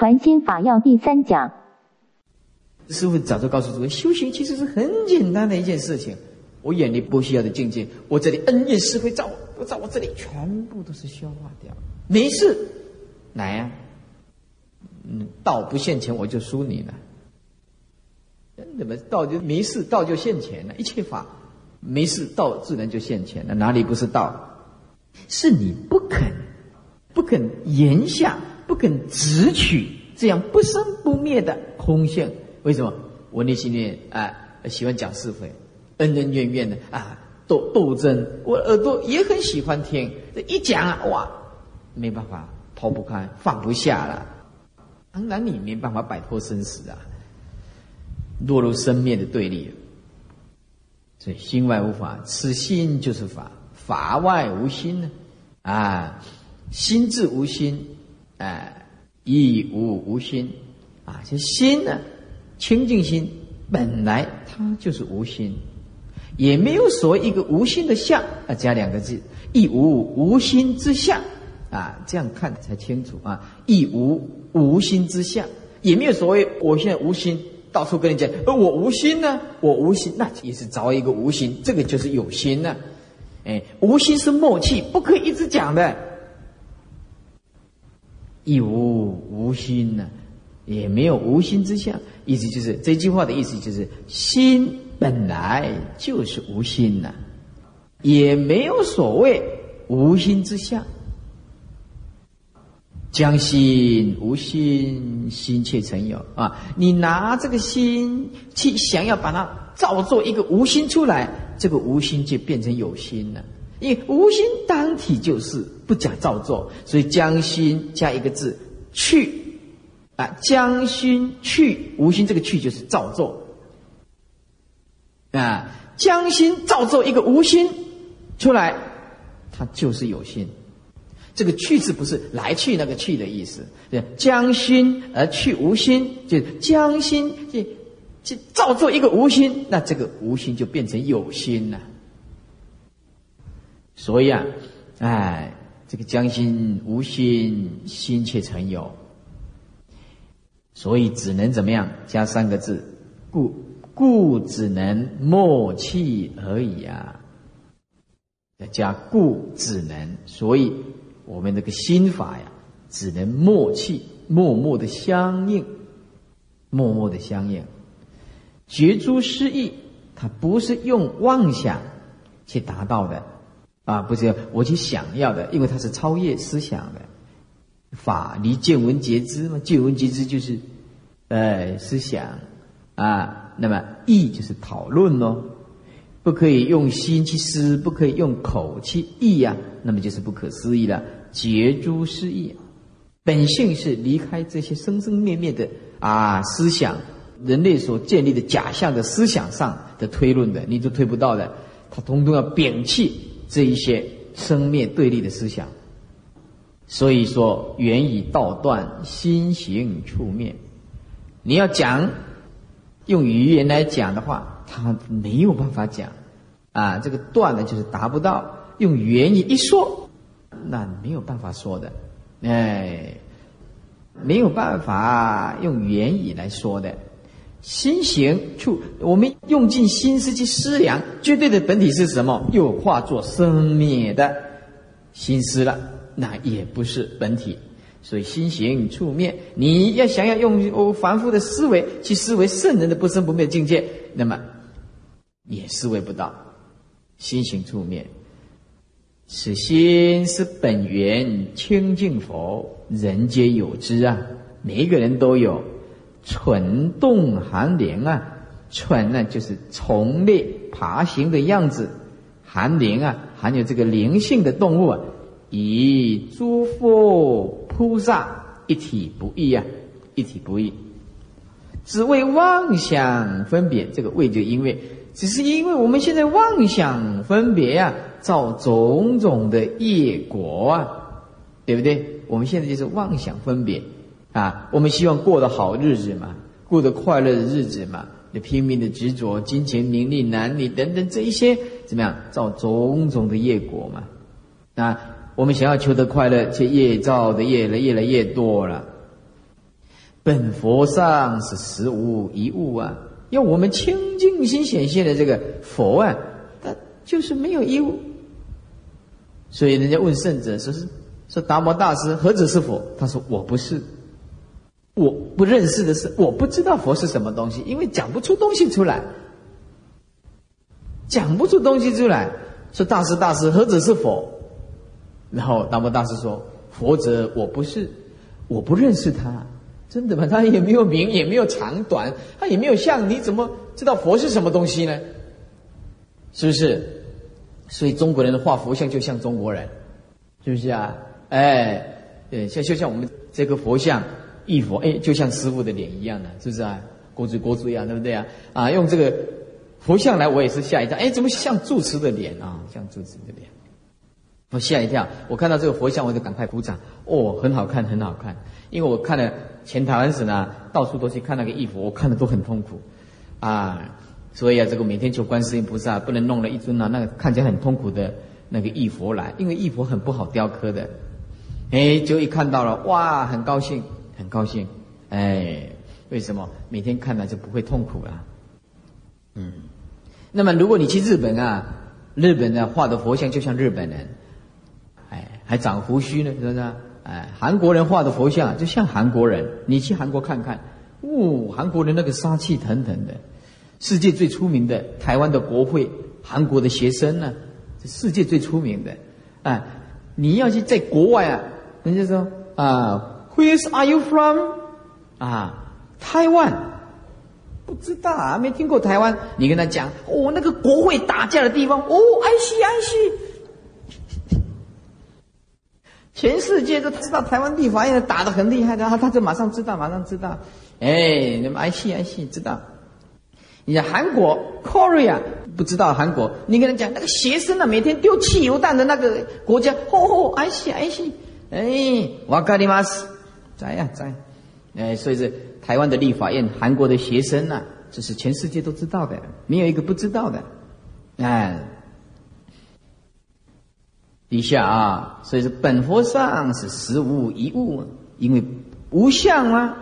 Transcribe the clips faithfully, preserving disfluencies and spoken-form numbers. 传心法要第三讲。师父早就告诉诸位，修行其实是很简单的一件事情。我远离不需要的境界，我这里恩怨是非，照我照我这里全部都是消化掉，没事，来呀、啊，嗯，道不现前，我就输你了。怎么道就没事，道就现前了？一切法没事，道自然就现前了。哪里不是道？是你不肯，不肯言下，不肯直取这样不生不灭的空性。为什么？我内心里啊喜欢讲是非。恩恩怨怨的啊，斗斗争，我耳朵也很喜欢听。这一讲啊，哇，没办法，逃不开，放不下了。当然，你没办法摆脱生死啊，落入生灭的对立。所以，心外无法，此心就是法，法外无心呢。啊，心自无心，啊，亦无无心。啊，这心呢、啊，清净心本来它就是无心。也没有所谓一个无心的相啊，加两个字，亦无无心之相啊，这样看才清楚啊。亦无无心之相，也没有所谓我现在无心，到处跟人讲，而我无心呢、啊，我无心，那也是找一个无心，这个就是有心呢、啊。哎，无心是默契，不可以一直讲的。亦无无心呢、啊，也没有无心之相，意思就是这句话的意思就是心。本来就是无心呐、啊，也没有所谓无心之相。将心无心，心却成有啊！你拿这个心去想要把它造作一个无心出来，这个无心就变成有心了。因为无心当体就是不假造作，所以将心加一个字去啊，将心去无心，这个去就是造作。啊，将心造作一个无心出来，它就是有心。这个去字不是来去那个去的意思，将心而去无心，就是将心去造作一个无心，那这个无心就变成有心了。所以啊，哎，这个将心无心，心却成有。所以只能怎么样？加三个字，故。故只能默契而已啊！再加故只能，所以我们这个心法呀，只能默契，默默的相应，默默的相应。觉诸失意，它不是用妄想去达到的啊，不是我去想要的，因为它是超越思想的法，离见闻觉知嘛，见闻觉知就是呃思想啊。那么意就是讨论哦，不可以用心去思，不可以用口去意啊，那么就是不可思议了。觉诸失意，本性是离开这些生生灭灭的啊思想，人类所建立的假象的思想上的推论的，你都推不到的，他统统要摒弃这一些生灭对立的思想。所以说，缘以道断，心行处灭。你要讲。用语言来讲的话，他没有办法讲，啊，这个断呢就是达不到。用语言一说，那没有办法说的，哎，没有办法用语言语来说的。心行处，我们用尽心思去思量，绝对的本体是什么？又化作生灭的心思了，那也不是本体。所以心行处灭，你要想要用凡夫的思维去思维圣人的不生不灭境界，那么也思维不到。心行处灭，此心是本源清净佛，人皆有之啊，每一个人都有。蠢动寒灵啊，蠢呢、啊、就是虫类爬行的样子，寒灵啊含有这个灵性的动物啊，以诸佛。菩萨一体不异啊，一体不异，只为妄想分别。这个为就因为，只是因为我们现在妄想分别啊，造种种的业果啊，对不对？我们现在就是妄想分别啊，我们希望过得好日子嘛，过得快乐的日子嘛，就拼命的执着金钱、名利、男女等等这一些，怎么样造种种的业果嘛？啊。我们想要求得快乐，却越造的越来越来越多了。本佛上是实无一物啊，要我们清净心显现的这个佛啊，它就是没有一物。所以人家问圣者说是说达摩大师何止是佛？他说我不是，我不认识的是，我不知道佛是什么东西，因为讲不出东西出来，讲不出东西出来。说大师大师何止是佛？然后达摩大师说佛者我不是，我不认识他。真的吗？他也没有名，也没有长短，他也没有像，你怎么知道佛是什么东西呢？是不是？所以中国人的画佛像就像中国人，是不是啊？哎，对，像就像我们这个佛像一佛，哎，就像师父的脸一样的，是不是啊？国主国主呀，对不对啊？啊，用这个佛像来，我也是吓一跳，哎，怎么像住持的脸啊？像住持的脸，我吓一跳。我看到这个佛像，我就赶快鼓掌，哦，很好看，很好看。因为我看了前台湾省啊，到处都去看那个义佛，我看的都很痛苦，啊，所以啊，这个每天求观世音菩萨，不能弄了一尊啊，那个看起来很痛苦的那个义佛来，因为义佛很不好雕刻的，哎，就一看到了，哇，很高兴，很高兴，哎，为什么？每天看了就不会痛苦了、啊，嗯，那么如果你去日本啊，日本呢、啊、画的佛像就像日本人，哎，还长胡须呢，是不是、啊？哎，韩国人画的佛像就像韩国人，你去韩国看看，哦，韩国人那个杀气腾腾的，世界最出名的台湾的国会，韩国的学生呢、啊，世界最出名的，哎，你要去在国外啊，人家说啊 ，Where are you from？ 啊，台湾，不知道啊，没听过台湾，你跟他讲，哦，那个国会打架的地方，哦，安息安息。全世界都知道台湾地法院打得很厉害的，他他就马上知道，马上知道，哎，你们爱惜爱惜，知道。你讲韩国 Korea 不知道韩国，你跟人讲那个学生啊，每天丢汽油弹的那个国家，吼吼爱惜爱惜，哎，わかります，在呀在，哎，所以是台湾的立法院，韩国的学生啊，这是全世界都知道的，没有一个不知道的，哎。底下啊，所以说本佛上是实无一物，因为无相啊，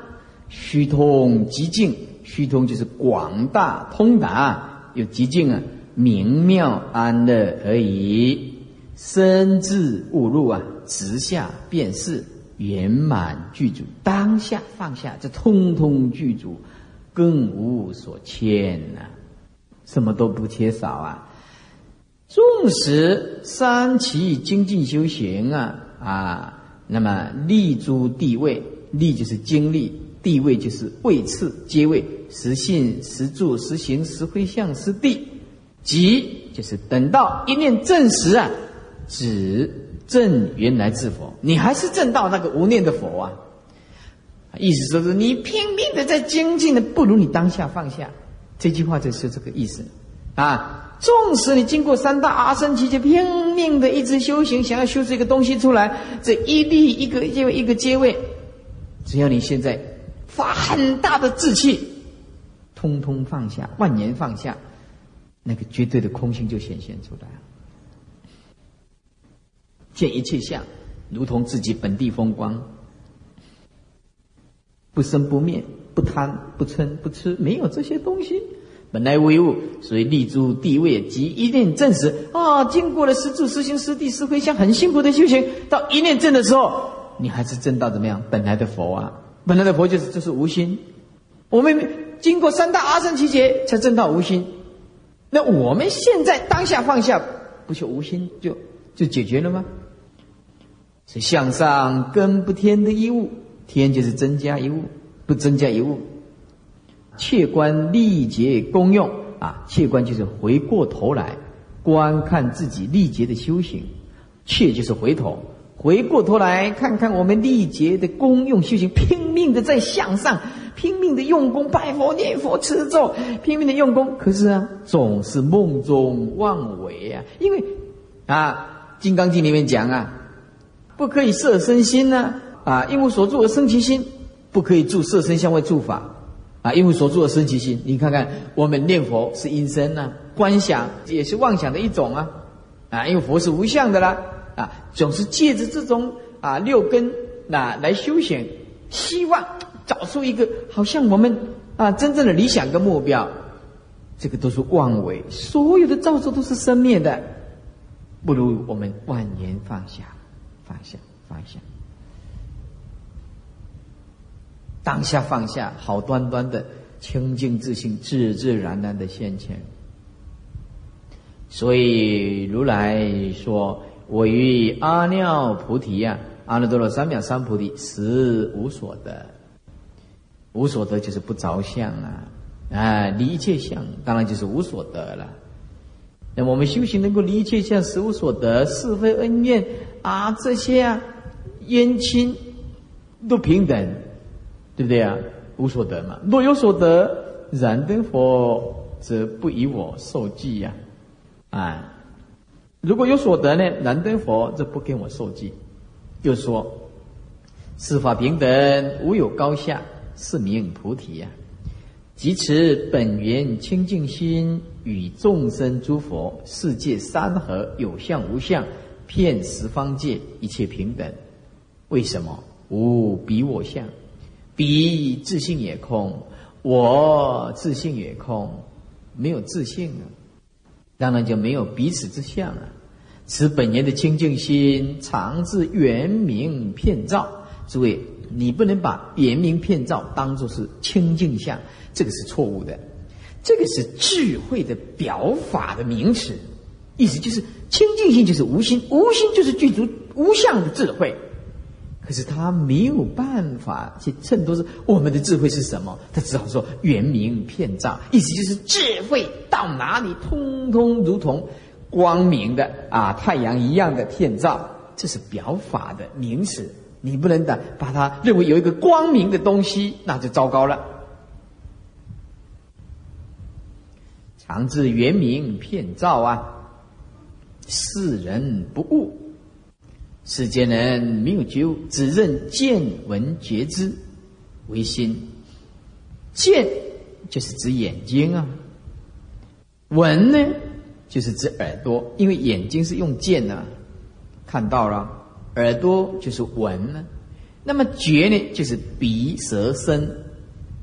虚通极境，虚通就是广大通达，有极境啊，明妙安乐而已。身智悟入啊，直下便是圆满具足，当下放下，这通通具足，更无所欠啊，什么都不缺少啊。纵使三奇精进修行啊啊，那么立诸地位，立就是经历，地位就是位次阶位，实信实住实行实会相实地，即就是等到一念证时啊，指证原来自佛，你还是证到那个无念的佛啊。意思说是你拼命的在精进的，不如你当下放下。这句话就是这个意思啊。纵使你经过三大阿僧祇劫，拼命的一直修行，想要修出一个东西出来，这一粒一个阶位一个阶位，只要你现在发很大的志气，通通放下，万年放下，那个绝对的空性就显现出来了。见一切相，如同自己本地风光，不生不灭，不贪不嗔不痴，没有这些东西。本来无一物，所以立诸地位即一念证时啊、哦，经过了十住、十行、十地、十回向，很辛苦的修行，到一念证的时候，你还是证到怎么样？本来的佛啊，本来的佛就是就是无心。我们经过三大阿僧祇劫才证到无心，那我们现在当下放下，不就无心就就解决了吗？是向上根不添的一物，添就是增加一物，不增加一物。切观历劫功用啊，切观就是回过头来观看自己历劫的修行，切就是回头，回过头来看看我们历劫的功用修行，拼命的在向上，拼命的用功拜佛念佛持咒，拼命的用功，可是啊，总是梦中妄为啊，因为啊，《金刚经》里面讲啊，不可以摄身心呢啊，因无所住而生其心，不可以住色身香味触法。啊，因为所住的生其心，你看看我们念佛是因身啊，观想也是妄想的一种啊，啊，因为佛是无相的啦，啊，总是借着这种啊六根啊来修行，希望找出一个好像我们啊真正的理想跟目标，这个都是妄为，所有的造作都是生灭的，不如我们万言放下，放下，放下，当下放下，好端端的清净自性自自然然的现前。所以如来说：“我于阿耨菩提呀、啊，阿耨多罗三藐三菩提，实无所得。无所得就是不着相啊，啊，离一切相，当然就是无所得了。那我们修行能够离一切相，实无所得，是非恩怨啊，这些啊，冤亲都平等，对不对啊？无所得嘛。若有所得，燃灯佛则不以我受记呀、啊。”啊，如果有所得呢，燃灯佛就不跟我受记。又说，四法平等，无有高下，是名菩提呀、啊。即持本源清净心，与众生诸佛世界山河有相无相，遍十方界，一切平等。为什么？无彼我相，彼自性也空，我自性也空，没有自性啊。当然就没有彼此之相了、啊。此本源的清净心，常自圆明遍照。诸位，你不能把圆明遍照当作是清净相，这个是错误的。这个是智慧的表法的名词，意思就是清净心就是无心，无心就是具足无相的智慧。可是他没有办法去衬托是我们的智慧是什么，他只好说圆明遍照，意思就是智慧到哪里，通通如同光明的啊太阳一样的遍照，这是表法的名词。你不能的把它认为有一个光明的东西，那就糟糕了。常自圆明遍照啊，世人不悟。世间人没有觉悟，只认见闻觉知为心。见就是指眼睛啊，闻呢就是指耳朵，因为眼睛是用见啊看到了，耳朵就是闻呢、啊。那么觉呢就是鼻舌身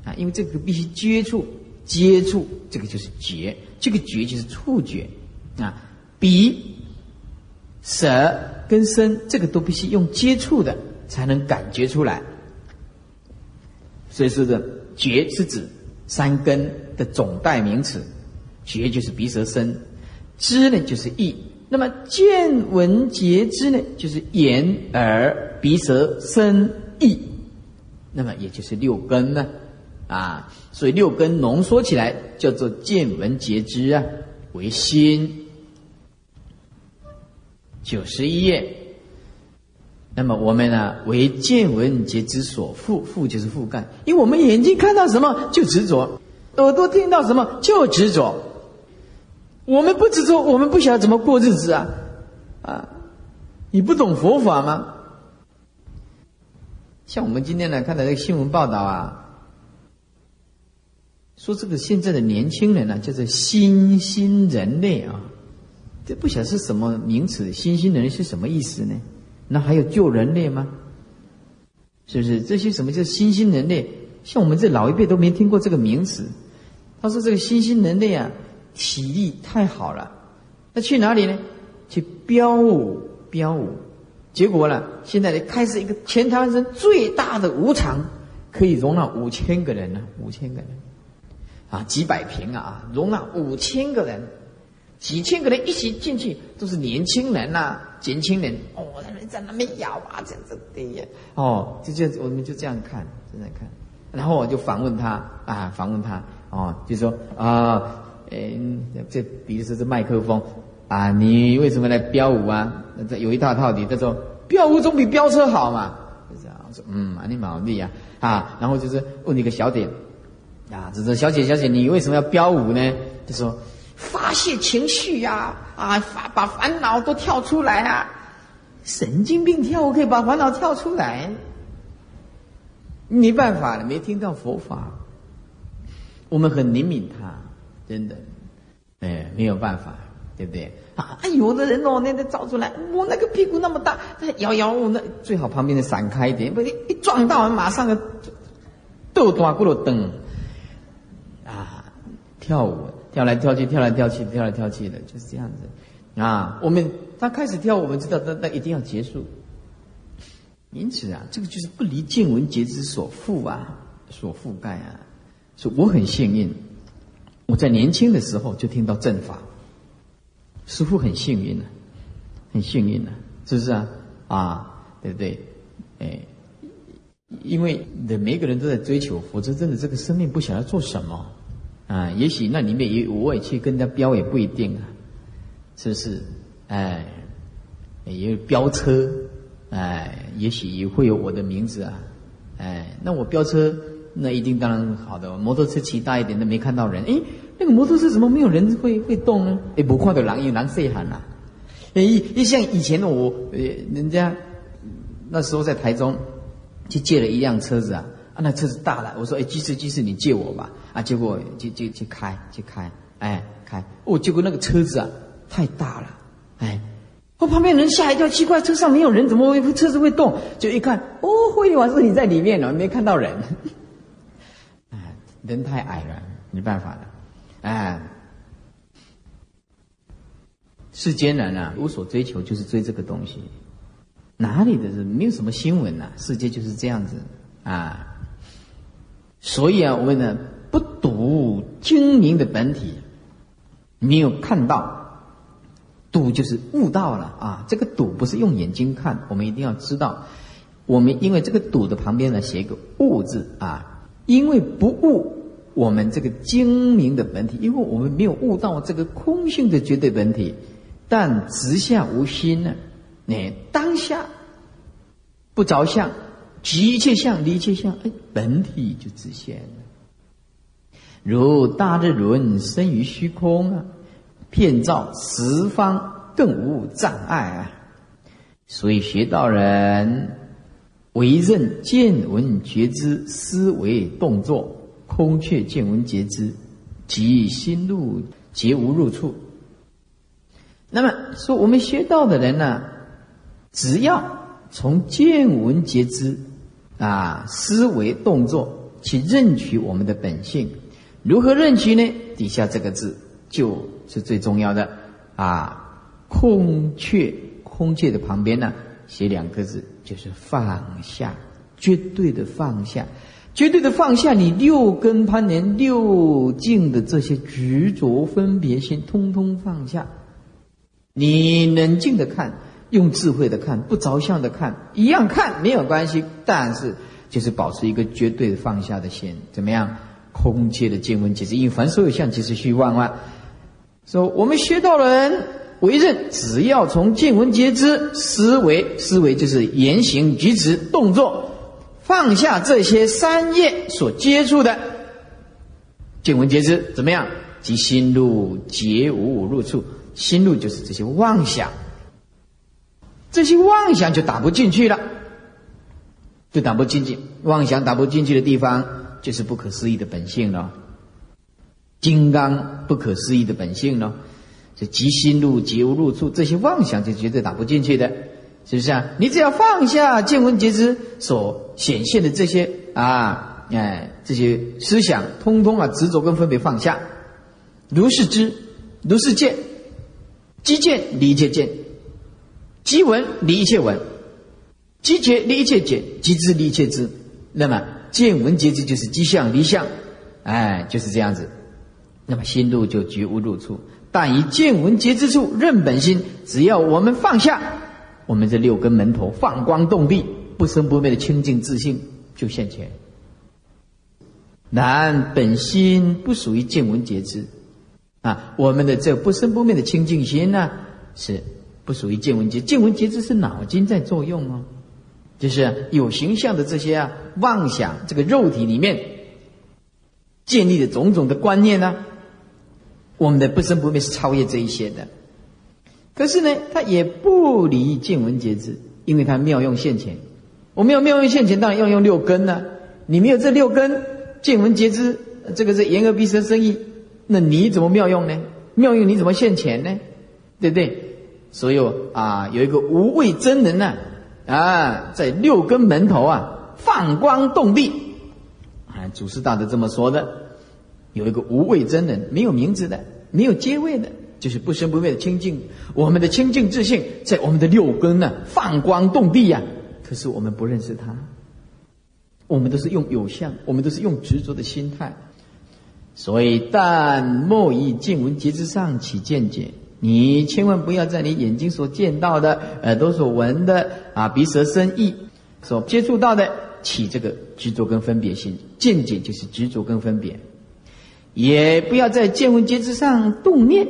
啊，因为这个必须接触，接触这个就是觉，这个觉就是触觉啊，鼻舌跟身这个都必须用接触的才能感觉出来，所以说的觉是指三根的总代名词，觉就是鼻舌身，知呢就是意。那么见闻觉知呢就是眼耳鼻舌身意，那么也就是六根呢啊，所以六根浓缩起来叫做见闻觉知啊为心。九十一页，那么我们呢、啊、为见闻觉知所覆，覆就是覆盖，因为我们眼睛看到什么就执着，耳朵听到什么就执着。我们不执着，我们不晓得怎么过日子啊！啊，你不懂佛法吗？像我们今天呢看到这个新闻报道啊，说这个现在的年轻人呢、啊、叫做新兴人类啊。这不晓得是什么名词，新兴人类是什么意思呢？那还有旧人类吗？是不是？这些什么叫新兴人类？像我们这老一辈都没听过这个名词。他说这个新兴人类啊，体力太好了，那去哪里呢？去飙舞，飙舞。结果呢，现在开始一个全台湾省最大的舞场，可以容纳五千个人呢、啊，五千个人，啊，几百平啊，容纳五千个人。几千个人一起进去，都是年轻人呐、啊，年轻人哦，他们在那边咬啊，这样子的耶，哦，就这，我们就这样看，这样看，然后我就访问他啊，访问他哦，就说啊，嗯、呃，这比如说这麦克风啊，你为什么来飙舞啊？有一套套的，他说飙舞总比飙车好嘛，就这样，我说嗯，你蛮好厉害啊，然后就是问一个小姐啊，就说小姐小姐，你为什么要飙舞呢？就说。发泄情绪呀、啊，啊，把烦恼都跳出来啊！神经病跳舞可以把烦恼跳出来，没办法了，没听到佛法，我们很怜悯他，真的，哎，没有办法，对不对？啊，有的人哦，那个照出来，我那个屁股那么大，摇摇我那最好旁边的闪开一点，不然一撞到马上斗大骨头蹬啊，跳舞跳来跳去，跳来跳去，跳来跳去的，就是这样子啊。我们他开始跳，我们知道那那一定要结束。因此啊，这个就是不离见闻觉知所覆啊，所覆盖啊。所以我很幸运，我在年轻的时候就听到正法，师父很幸运啊，很幸运啊，是不是啊？啊，对不对？哎，因为每一个人都在追求，否则真的这个生命不想要做什么啊？也许那里面也我也去跟人家飙也不一定啊，是不是？哎，也有飙车，哎，也许也会有我的名字啊，哎，那我飙车。那一定当然好的，摩托车骑大一点的没看到人，诶，那个摩托车怎么没有人会会动呢？诶，不看到人，因为人细汉啦。诶，像以前我，人家那时候在台中去借了一辆车子啊，啊，那车子大了，我说，诶，机师机师你借我吧，啊，结果就就就开就开，哎，开，哦，结果那个车子啊太大了，哎。我旁边人吓一跳，奇怪，车上没有人，怎么会车子会动？就一看，哦，会王是你在里面了，没看到人。人太矮了，没办法了，哎，世间人啊，无所追求，就是追这个东西，哪里的没有什么新闻啊，世界就是这样子啊。所以啊，我们呢不睹精明的本体，没有看到，睹就是悟到了啊。这个睹不是用眼睛看，我们一定要知道，我们因为这个睹的旁边呢写一个悟字啊。因为不悟我们这个精明的本体，因为我们没有悟到这个空性的绝对本体，但直下无心呢、啊，你当下不着相，即一切相离一切相，哎，本体就直现了。如大日轮生于虚空啊，遍照十方，更无障碍啊。所以学道人。唯认见闻觉知思维动作，空却见闻觉知，即心入皆无入处。那么说我们学道的人呢、啊，只要从见闻觉知啊思维动作去认取我们的本性，如何认取呢？底下这个字就是最重要的啊，空却，空却的旁边呢、啊。写两个字就是放下，绝对的放下，绝对的放下你六根攀缘六境的这些执着分别心，通通放下。你冷静的看，用智慧的看，不着相的看，一样看没有关系，但是就是保持一个绝对的放下的心。怎么样？空切的见闻觉知，因凡所有相即是虚妄啊。说我们学到人。唯认，只要从见闻觉知思维，思维就是言行举止动作，放下这些三业所接触的见闻觉知，怎么样？即心入皆无入处。心入就是这些妄想，这些妄想就打不进去了，就打不进去。妄想打不进去的地方，就是不可思议的本性了，金刚不可思议的本性了。就即心入即无入处，这些妄想就绝对打不进去的，是不是啊？你只要放下见闻觉知所显现的这些啊，哎，这些思想，通通啊执着跟分别放下，如是知，如是见，即见离一切见，即闻离一切闻，即觉离一切觉，即知离一切知。那么见闻觉知就是即相离相，哎，就是这样子。那么心入就绝无入处。但以见闻觉知处认本心，只要我们放下我们这六根门头，放光动地，不生不灭的清净自性就现前。然本心不属于见闻觉知啊，我们的这不生不灭的清净心呢、啊，是不属于见闻觉知。见闻觉知是脑筋在作用哦，就是有形象的这些啊妄想，这个肉体里面建立的种种的观念呢、啊。我们的不生不灭是超越这一些的，可是呢，它也不离见闻觉知，因为它妙用现前。我没有妙用现前，当然要用六根呢、啊。你没有这六根见闻觉知，这个是眼耳鼻舌身意，那你怎么妙用呢？妙用你怎么现前呢？对不对？所以啊，有一个无畏真人呢、啊，啊，在六根门头啊放光动地，啊，祖师大德这么说的。有一个无畏真人，没有名字的，没有阶位的，就是不生不灭的清净。我们的清净自性在我们的六根呢、啊、放光动地呀、啊，可是我们不认识它，我们都是用有相，我们都是用执着的心态。所以但莫以见闻觉知上起见解，你千万不要在你眼睛所见到的、耳朵所闻的、啊鼻舌身意所接触到的起这个执着跟分别心。见解就是执着跟分别。也不要在见闻觉知上动念，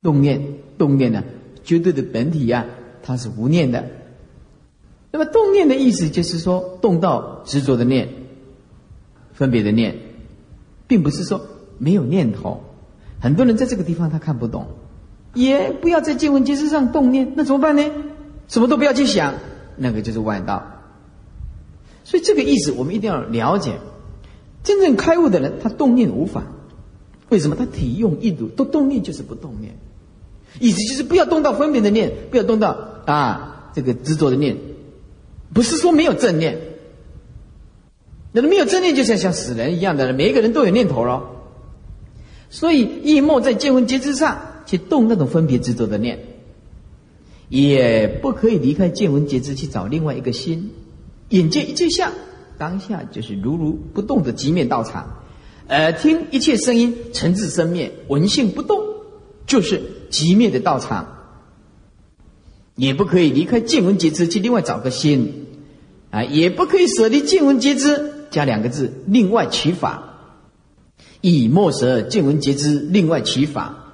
动念动念呢、啊，绝对的本体啊，它是无念的。那么动念的意思就是说，动到执着的念、分别的念，并不是说没有念头。很多人在这个地方他看不懂。也不要在见闻觉知上动念，那怎么办呢？什么都不要去想，那个就是外道。所以这个意思我们一定要了解。真正开悟的人，他动念无法。为什么？他体用一如，都动念就是不动念，意思就是不要动到分别的念，不要动到啊这个执着的念。不是说没有正念，那没有正念就像像死人一样的，每一个人都有念头了。所以亦莫在见闻觉知上去动那种分别执着的念，也不可以离开见闻觉知去找另外一个心。眼见一切相，当下就是如如不动的寂灭道场，耳听一切声音，尘自生灭，闻性不动，就是寂灭的道场。也不可以离开见闻觉知去另外找个心啊，也不可以舍离见闻觉知，加两个字，另外取法，以莫舍见闻觉知另外取法，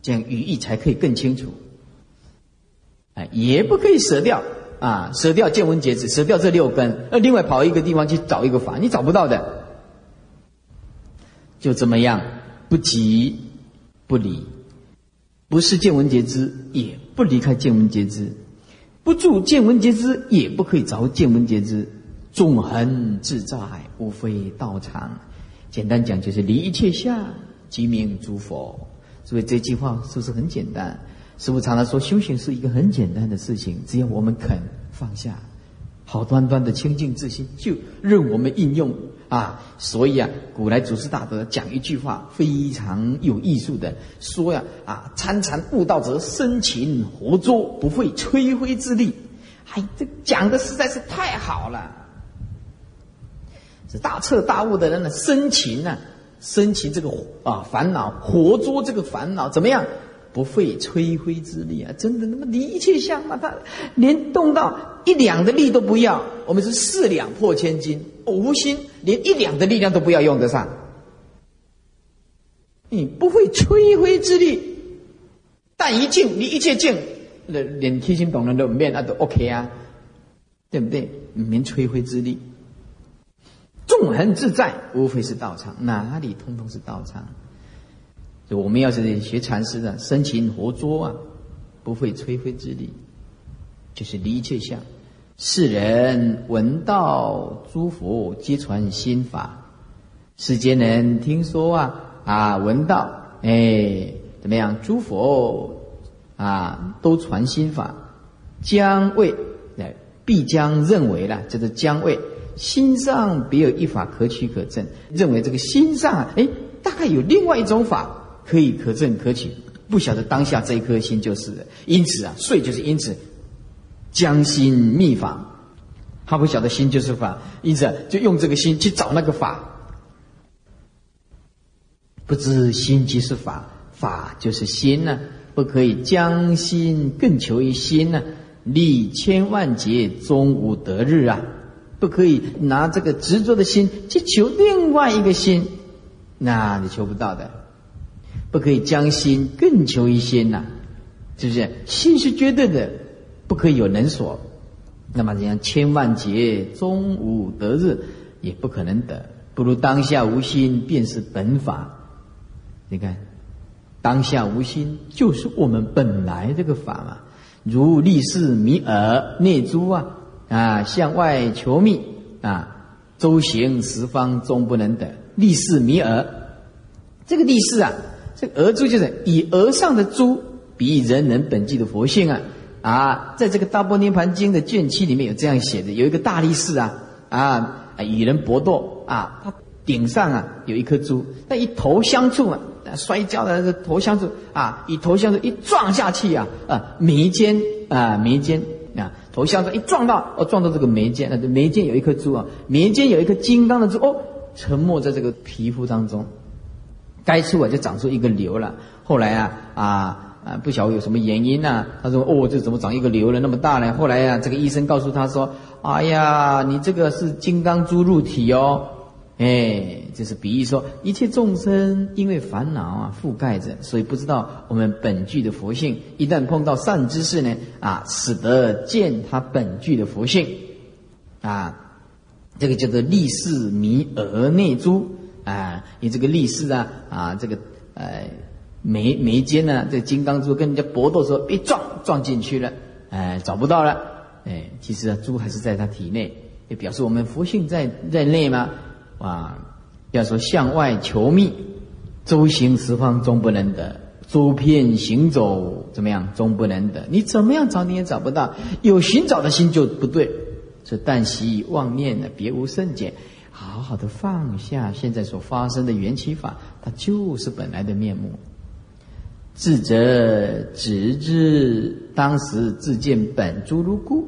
这样语义才可以更清楚啊。也不可以舍掉啊，舍掉见闻觉知，舍掉这六根，而另外跑一个地方去找一个法，你找不到的。就这么样，不急不离，不是见闻觉知，也不离开见闻觉知，不住见闻觉知，也不可以着见闻觉知，纵横自在，无非道场。简单讲就是离一切相，即名诸佛。所以这句话是不是很简单？师父常常说，修行是一个很简单的事情，只要我们肯放下，好端端的清净自心就任我们应用啊。所以啊，古来祖师大德讲一句话非常有艺术的，说呀啊，参禅悟道者，生勤活拙，不费吹灰之力。哎，这讲的实在是太好了。这大彻大悟的人呢，生勤啊，生勤这个啊烦恼，活拙这个烦恼怎么样？不费吹灰之力啊！真的，那么离一切相嘛，他连动到一两的力都不要。我们是四两破千斤，无心连一两的力量都不要用得上。你不费吹灰之力，但一静离一切静，连贴心懂人都面那都 OK 啊，对不对？免吹灰之力，纵横自在，无非是道场，哪里通通是道场。就我们要是学禅师啊，生勤活拙啊，不费吹灰之力，就是离一切相。世人闻道，诸佛皆传心法。世间人听说啊啊闻道，哎怎么样？诸佛啊都传心法，将谓哎必将认为了，这是将谓心上别有一法可取可证，认为这个心上啊，哎大概有另外一种法。可以可证可取，不晓得当下这一颗心就是了。因此啊，所以就是因此，将心觅法，他不晓得心就是法，因此、啊、就用这个心去找那个法。不知心即是法，法就是心呢、啊。不可以将心更求于心呢、啊，历千万劫终无得日啊！不可以拿这个执着的心去求另外一个心，那你求不到的。不可以将心更求于心呐、啊，是不是？心是绝对的，不可以有能所。那么这样千万劫终无得日，也不可能得。不如当下无心，便是本法。你看，当下无心就是我们本来这个法嘛。如历世迷耳内珠啊啊，向外求觅啊，周行十方终不能得。历世迷耳，这个历世啊。这个额珠就是以额上的珠比喻人人本具的佛性啊啊，在这个《大般涅盘经》的卷七里面有这样写的，有一个大力士啊啊与人搏斗，啊，它顶上啊有一颗珠，那以头相触啊，摔跤的头相触啊，以头相触一撞下去啊，啊眉间啊眉间啊头相触一撞到，哦撞到这个眉间啊，眉间有一颗珠啊，眉间有一颗金刚的珠哦，沉没在这个皮肤当中，该处啊就长出一个瘤了。后来啊啊。啊，不晓得有什么原因呐、啊？他说：“哦，这怎么长一个瘤了那么大呢？”后来啊，这个医生告诉他说：“哎呀，你这个是金刚珠入体哦。”哎，这是比喻说，一切众生因为烦恼啊覆盖着，所以不知道我们本具的佛性。一旦碰到善知识呢，啊，使得见他本具的佛性。啊，这个叫做利是迷而内诸啊，你这个利是啊啊，这个呃。眉眉间呢、啊，这金刚珠跟人家搏斗的时候一撞撞进去了，哎，找不到了，哎，其实啊，珠还是在他体内，也表示我们佛性在在内嘛，哇，要说向外求觅，周行十方终不能得，周遍行走怎么样，终不能得，你怎么样找你也找不到，有寻找的心就不对，所以但惜妄念呢，别无甚解。好好的放下现在所发生的缘起法，它就是本来的面目。智者直至当时自见本诸如故，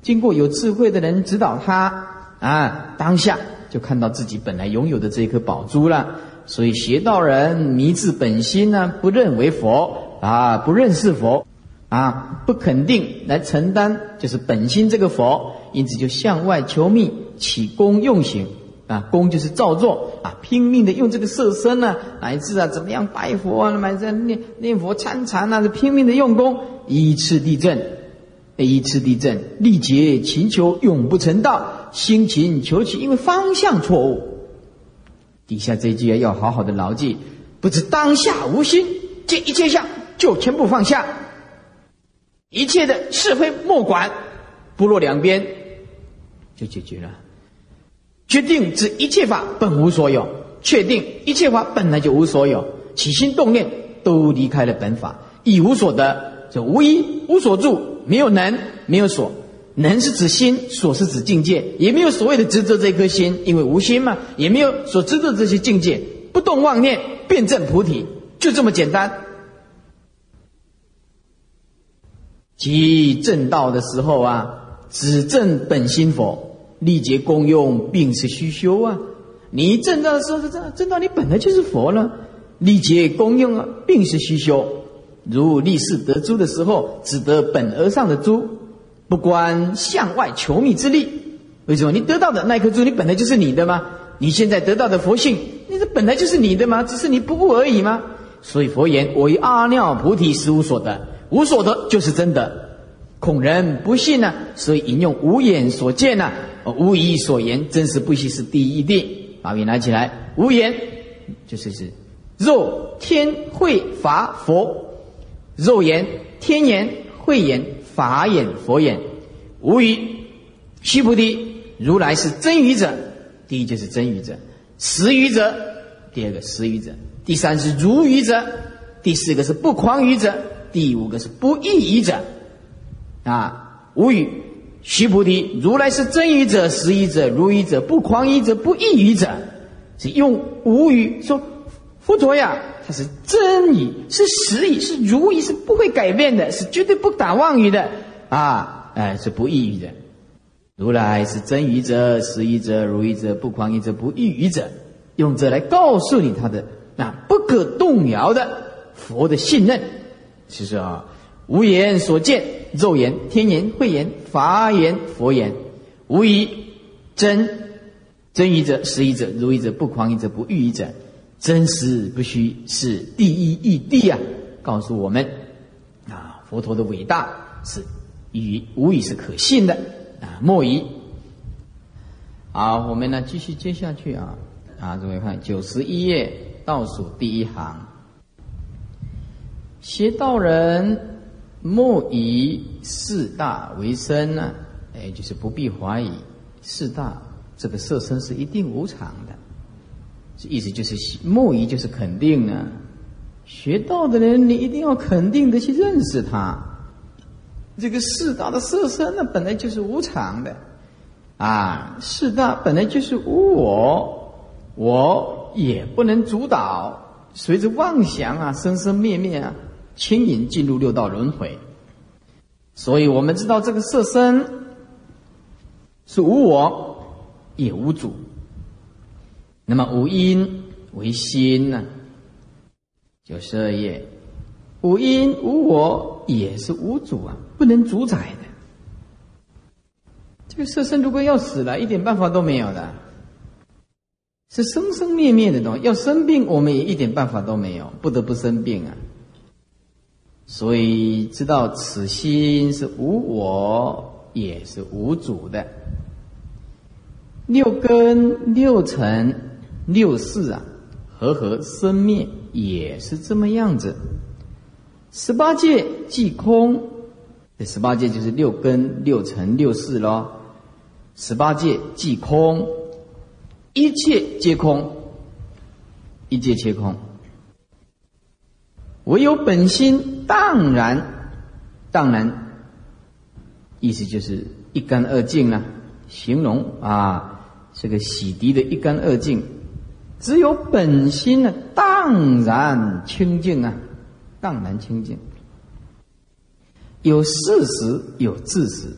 经过有智慧的人指导他啊，当下就看到自己本来拥有的这颗宝珠了。所以邪道人迷自本心呢，不认为佛啊，不认识佛啊，不肯定来承担就是本心这个佛，因此就向外求觅，起功用行。啊，功就是造作啊，拼命的用这个色身呢、啊，乃至啊怎么样拜佛啊，乃至念念佛参禅啊，拼命的用功，依次地震，依次地震，力竭勤求，永不成道，辛勤求取，因为方向错误。底下这一句要好好的牢记，不知当下无心，见一切相就全部放下，一切的是非莫管，不落两边，就解决了。决定指一切法本无所有，确定一切法本来就无所有，起心动念都离开了本法，以无所得，就无依无所住，没有能，没有所，能是指心，所是指境界，也没有所谓的执着这颗心，因为无心嘛，也没有所执着这些境界，不动妄念，辩证菩提，就这么简单。即正道的时候啊，只证本心佛。力竭功用，并是虚修啊！你证道的时候，证道你本来就是佛了。力竭功用啊，并是虚修。如立世得珠的时候，只得本而上的珠，不观向外求觅之力。为什么？你得到的那颗珠，你本来就是你的嘛。你现在得到的佛性，你这本来就是你的嘛，只是你不悟而已嘛。所以佛言：“我以阿耨菩提实无所得，无所得就是真的。”恐人不信呢、啊，所以引用无眼所见呢、啊。无以所言，真实不虚是第一定。把笔拿起来，无言就是是肉天慧法佛，肉眼天眼慧眼法眼佛眼，无语须菩提，如来是真语者。第一就是真语者，实语者；第二个实语者，第三是如语者，第四个是不狂语者，第五个是不异语者。啊，无语。须菩提，如来是真语者、实语者、如语者、不狂语者、不异语者，是用无语说佛陀呀，他是真语，是实语，是如语，是不会改变的，是绝对不打妄语的啊，哎，是不异语的。如来是真语者、实语者、如语者、不狂语者、不异语者，用这来告诉你他的那不可动摇的佛的信任。其实啊，无眼所见。肉眼、天眼、慧眼、法眼、佛眼，无疑真真语者、实语者、如语者、不狂语者、不欲语者，真实不虚是第一义谛啊！告诉我们啊，佛陀的伟大是与无以是可信的啊，莫疑。好，我们呢继续接下去啊啊，各位看九十一页倒数第一行，邪道人。莫以四大为身呢、啊，哎，就是不必怀疑四大这个色身是一定无常的，意思就是莫以就是肯定呢、啊。学道的人，你一定要肯定的去认识它，这个四大的色身呢、啊，本来就是无常的，啊，四大本来就是无我，我也不能主导，随着妄想啊，生生灭灭啊，牵引进入六道轮回。所以我们知道这个色身是无我也无主，那么无因为心呢、啊，就色业，无因无我也是无主啊，不能主宰的。这个色身如果要死了，一点办法都没有的，是生生灭灭的东西。要生病，我们也一点办法都没有，不得不生病啊。所以知道此心是无我，也是无主的。六根、六尘、六识啊，和合生灭也是这么样子。十八界即空，这十八界就是六根、六尘、六识咯。十八界即空，一切皆空，一切皆空，唯有本心荡然。荡然意思就是一干二净啊，形容啊这个洗涤的一干二净，只有本心呢荡然清净啊，荡然清净。有事实有自识，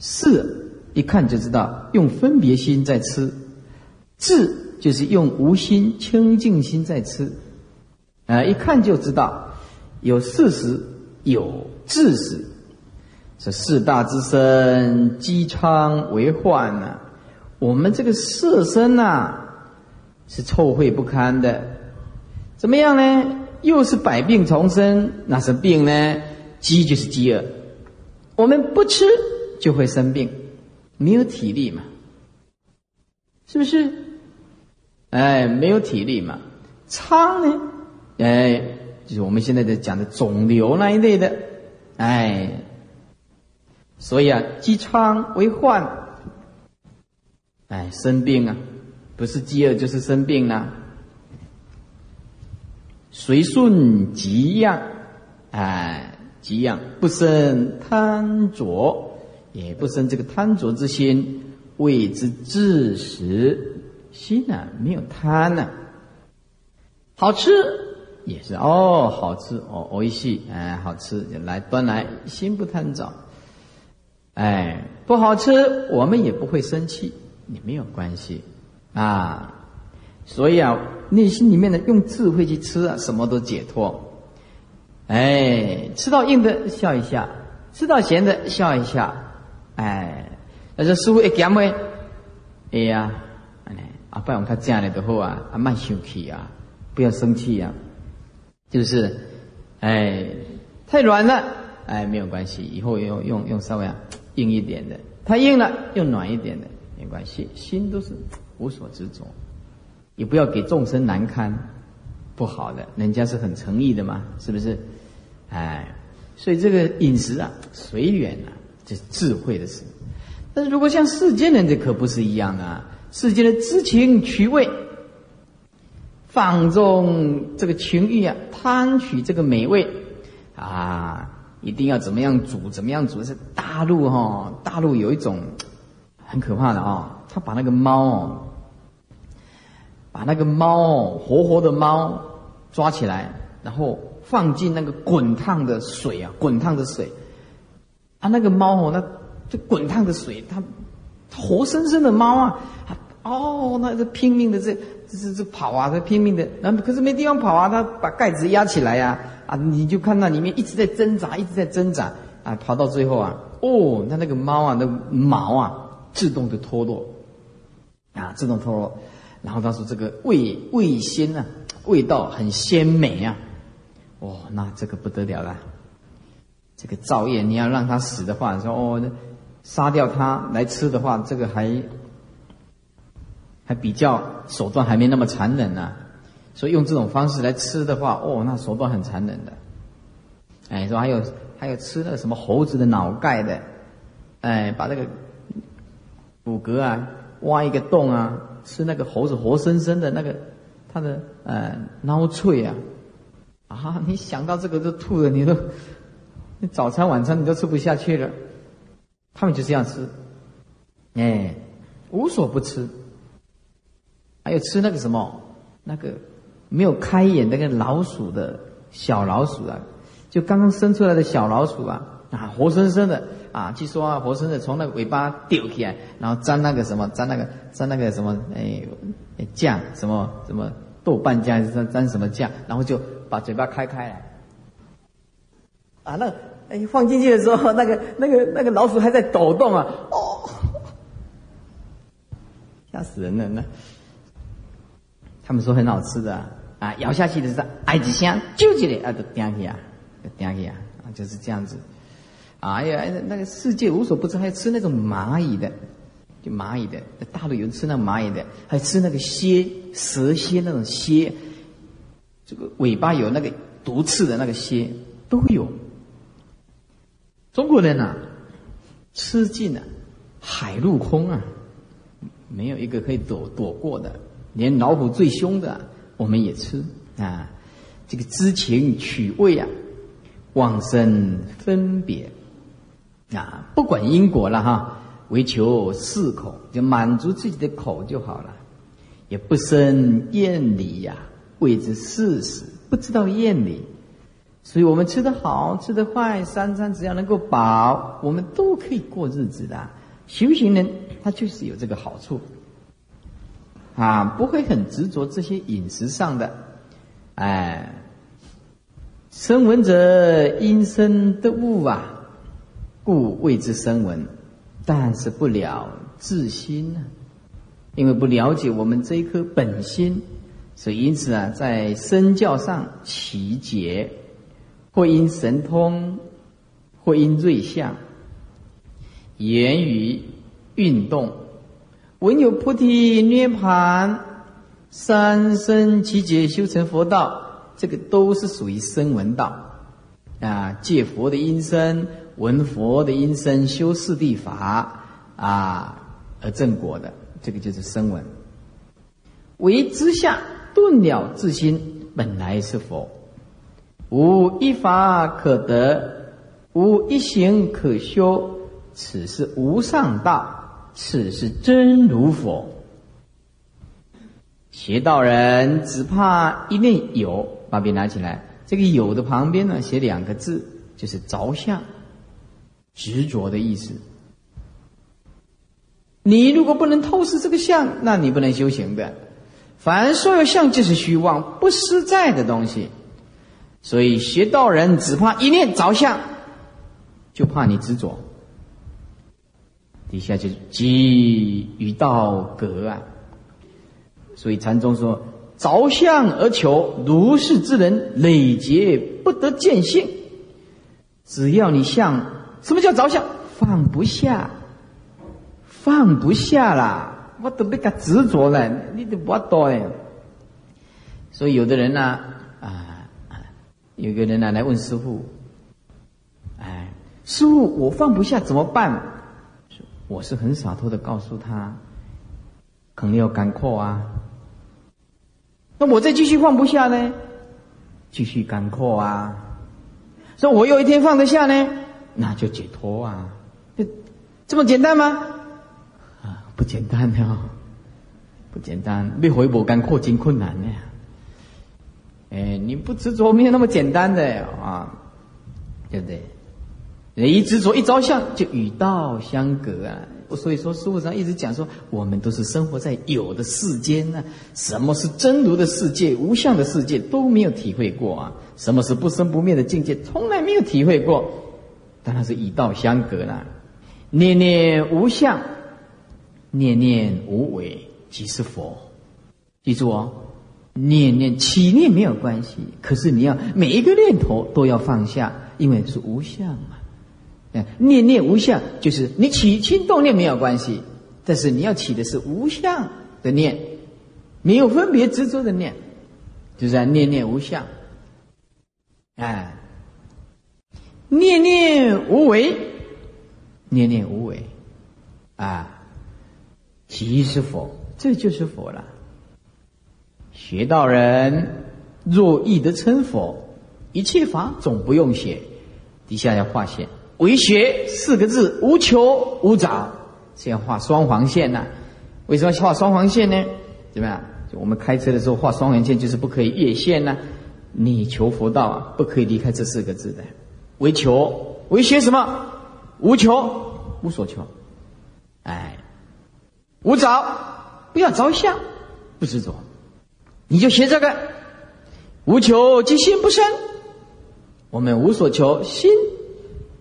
事一看就知道用分别心在吃，智就是用无心清净心在吃、呃、一看就知道有事实有自识。这四大之身机昌为患、啊、我们这个色身、啊、是臭秽不堪的，怎么样呢？又是百病丛生。哪是病呢？饥就是饥饿，我们不吃就会生病，没有体力嘛，是不是？哎，没有体力嘛。疮呢？哎，就是我们现在在讲的肿瘤那一类的。哎，所以啊，饥疮为患。哎，生病啊，不是饥饿就是生病啦、啊。随顺即样，哎，即样不生贪着，也不生这个贪着之心。谓之自识，心啊没有贪啊。好吃也是哦，好吃哦，美味しい，哎，好吃来端来，心不贪着。哎，不好吃我们也不会生气，也没有关系啊。所以啊，内心里面呢用智慧去吃啊，什么都解脱。哎，吃到硬的笑一下，吃到咸的笑一下，哎。他说：“师父会减袂？会啊！阿爸用较正嘞就好啊，阿慢生气啊，不要生气啊，是不是？哎，太软了，哎，没有关系，以后用用用稍微硬一点的，太硬了用软一点的，没关系。心都是无所执着，也不要给众生难堪，不好的，人家是很诚意的嘛，是不是？哎，所以这个饮食啊，随缘啊，这是智慧的事。”但是如果像世间人，这可不是一样啊！世间人知情取味，放纵这个情欲啊，贪取这个美味啊，一定要怎么样煮，怎么样煮。是大陆哈、哦，大陆有一种很可怕的哦，他把那个猫哦，把那个猫哦，活活的猫抓起来，然后放进那个滚烫的水啊，滚烫的水啊，那个猫哦，那。这滚烫的水，它活生生的猫啊，哦，那拼命的这这这跑啊，它拼命的，然后可是没地方跑啊，它把盖子压起来啊，啊，你就看到里面一直在挣扎，一直在挣扎啊，跑到最后啊，哦，它那个猫啊，那毛啊，自动的脱落啊，自动脱落，然后他说这个味味鲜啊，味道很鲜美啊，哦，那这个不得了啦，这个造业，你要让它死的话，说哦。杀掉它来吃的话，这个还还比较手段还没那么残忍啊，所以用这种方式来吃的话，哦，那手段很残忍的。哎，说还有还有吃那个什么猴子的脑盖的，哎，把那个骨骼啊挖一个洞啊，吃那个猴子活生生的那个它的呃脑脆啊，啊，你想到这个就吐了，你都你早餐晚餐你都吃不下去了。他们就是这样吃，哎，无所不吃。还有吃那个什么，那个没有开眼那个老鼠的小老鼠啊，就刚刚生出来的小老鼠啊，啊，活生生的啊，据说啊，活生生的从那个尾巴掉起来，然后沾那个什么，沾那个沾那个什么，哎，酱什么什么豆瓣酱，沾沾什么酱，然后就把嘴巴开开来，啊，那哎放进去的时候，那个那个那个老鼠还在抖动啊，哦，吓死人了！那他们说很好吃的啊，啊咬下去的是哎几香，揪起来啊都掉起啊，都掉起啊，就是这样子。哎呀，那个世界无所不知，还吃那种蚂蚁的，就蚂蚁的，大陆有人吃那蚂蚁的，还吃那个蝎，蛇蝎那种蝎，这个尾巴有那个毒刺的那个蝎都有。中国人啊，吃尽了、啊、海陆空啊，没有一个可以躲躲过的，连老虎最凶的、啊、我们也吃啊。这个知情取味啊，妄生分别。啊，不管因果了哈，唯求适口，就满足自己的口就好了，也不生厌离呀、啊，谓之适时。不知道厌离，所以我们吃得好，吃得坏，三餐只要能够饱，我们都可以过日子的。修行人他就是有这个好处，啊，不会很执着这些饮食上的，哎，声闻者因声得物啊。故谓之声闻，但是不了自心呢、啊，因为不了解我们这一颗本心，所以因此啊，在身教上起结，或因神通，或因瑞相，言语运动，闻有菩提涅盘，三生其劫修成佛道，这个都是属于声闻道啊，借佛的音声。闻佛的音声修四谛法啊，而正果的，这个就是声闻。唯之下顿了自心，本来是佛，无一法可得，无一行可修，此是无上道，此是真如佛。邪道人只怕一念有，把笔拿起来，这个有的旁边呢写两个字，就是着相。执着的意思，你如果不能透视这个相，那你不能修行的。凡所有相就是虚妄不实在的东西，所以邪道人只怕一念着相，就怕你执着。底下就即与道隔啊。所以禅宗说：着相而求，如是之人累劫不得见性。只要你相。什么叫着相？放不下，放不下啦！我都被他执着了，你都不懂哎。所以有的人呢、啊，啊，有个人呢、啊、来问师父，哎，师父，我放不下怎么办？我是很洒脱的告诉他，肯定要赶扣啊。那我再继续放不下呢？继续赶扣啊。说我有一天放得下呢？那就解脱啊，这么简单吗？啊，不简单的哦，不简单，要回无艰苦真困难的、啊。哎，你不执着没有那么简单的啊，对不对？人一执着一着相，就与道相隔啊。所以说，师父上一直讲说，我们都是生活在有的世间呢、啊，什么是真如的世界、无相的世界都没有体会过啊，什么是不生不灭的境界，从来没有体会过。当然是以道相隔啦，念念无相，念念无为，即是佛。记住哦，念念起念没有关系，可是你要每一个念头都要放下，因为是无相嘛。念念无相就是你起心动念没有关系，但是你要起的是无相的念，没有分别执着的念，就是、啊、念念无相，哎。念念无为，念念无为，啊，即是佛，这就是佛了。学道人若易得称佛，一切法总不用写，底下要画线。唯学四个字，无求无找，这样画双黄线呐、啊。为什么画双黄线呢？怎么样？我们开车的时候画双黄线，就是不可以越线呢、啊。你求佛道啊，不可以离开这四个字的。唯求，唯学什么？无求，无所求。哎，无着，不要着相，不执着，你就学这个。无求即心不生，我们无所求，心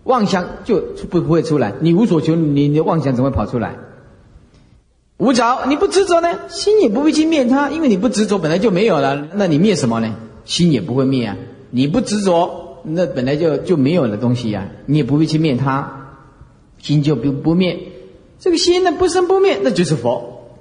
妄想就不会出来。你无所求，你你妄想怎么会跑出来？无着，你不执着呢，心也不会去灭它，因为你不执着本来就没有了，那你灭什么呢？心也不会灭啊，你不执着，那本来就就没有了东西啊，你也不会去灭它，心就不不灭。这个心呢，不生不灭，那就是佛。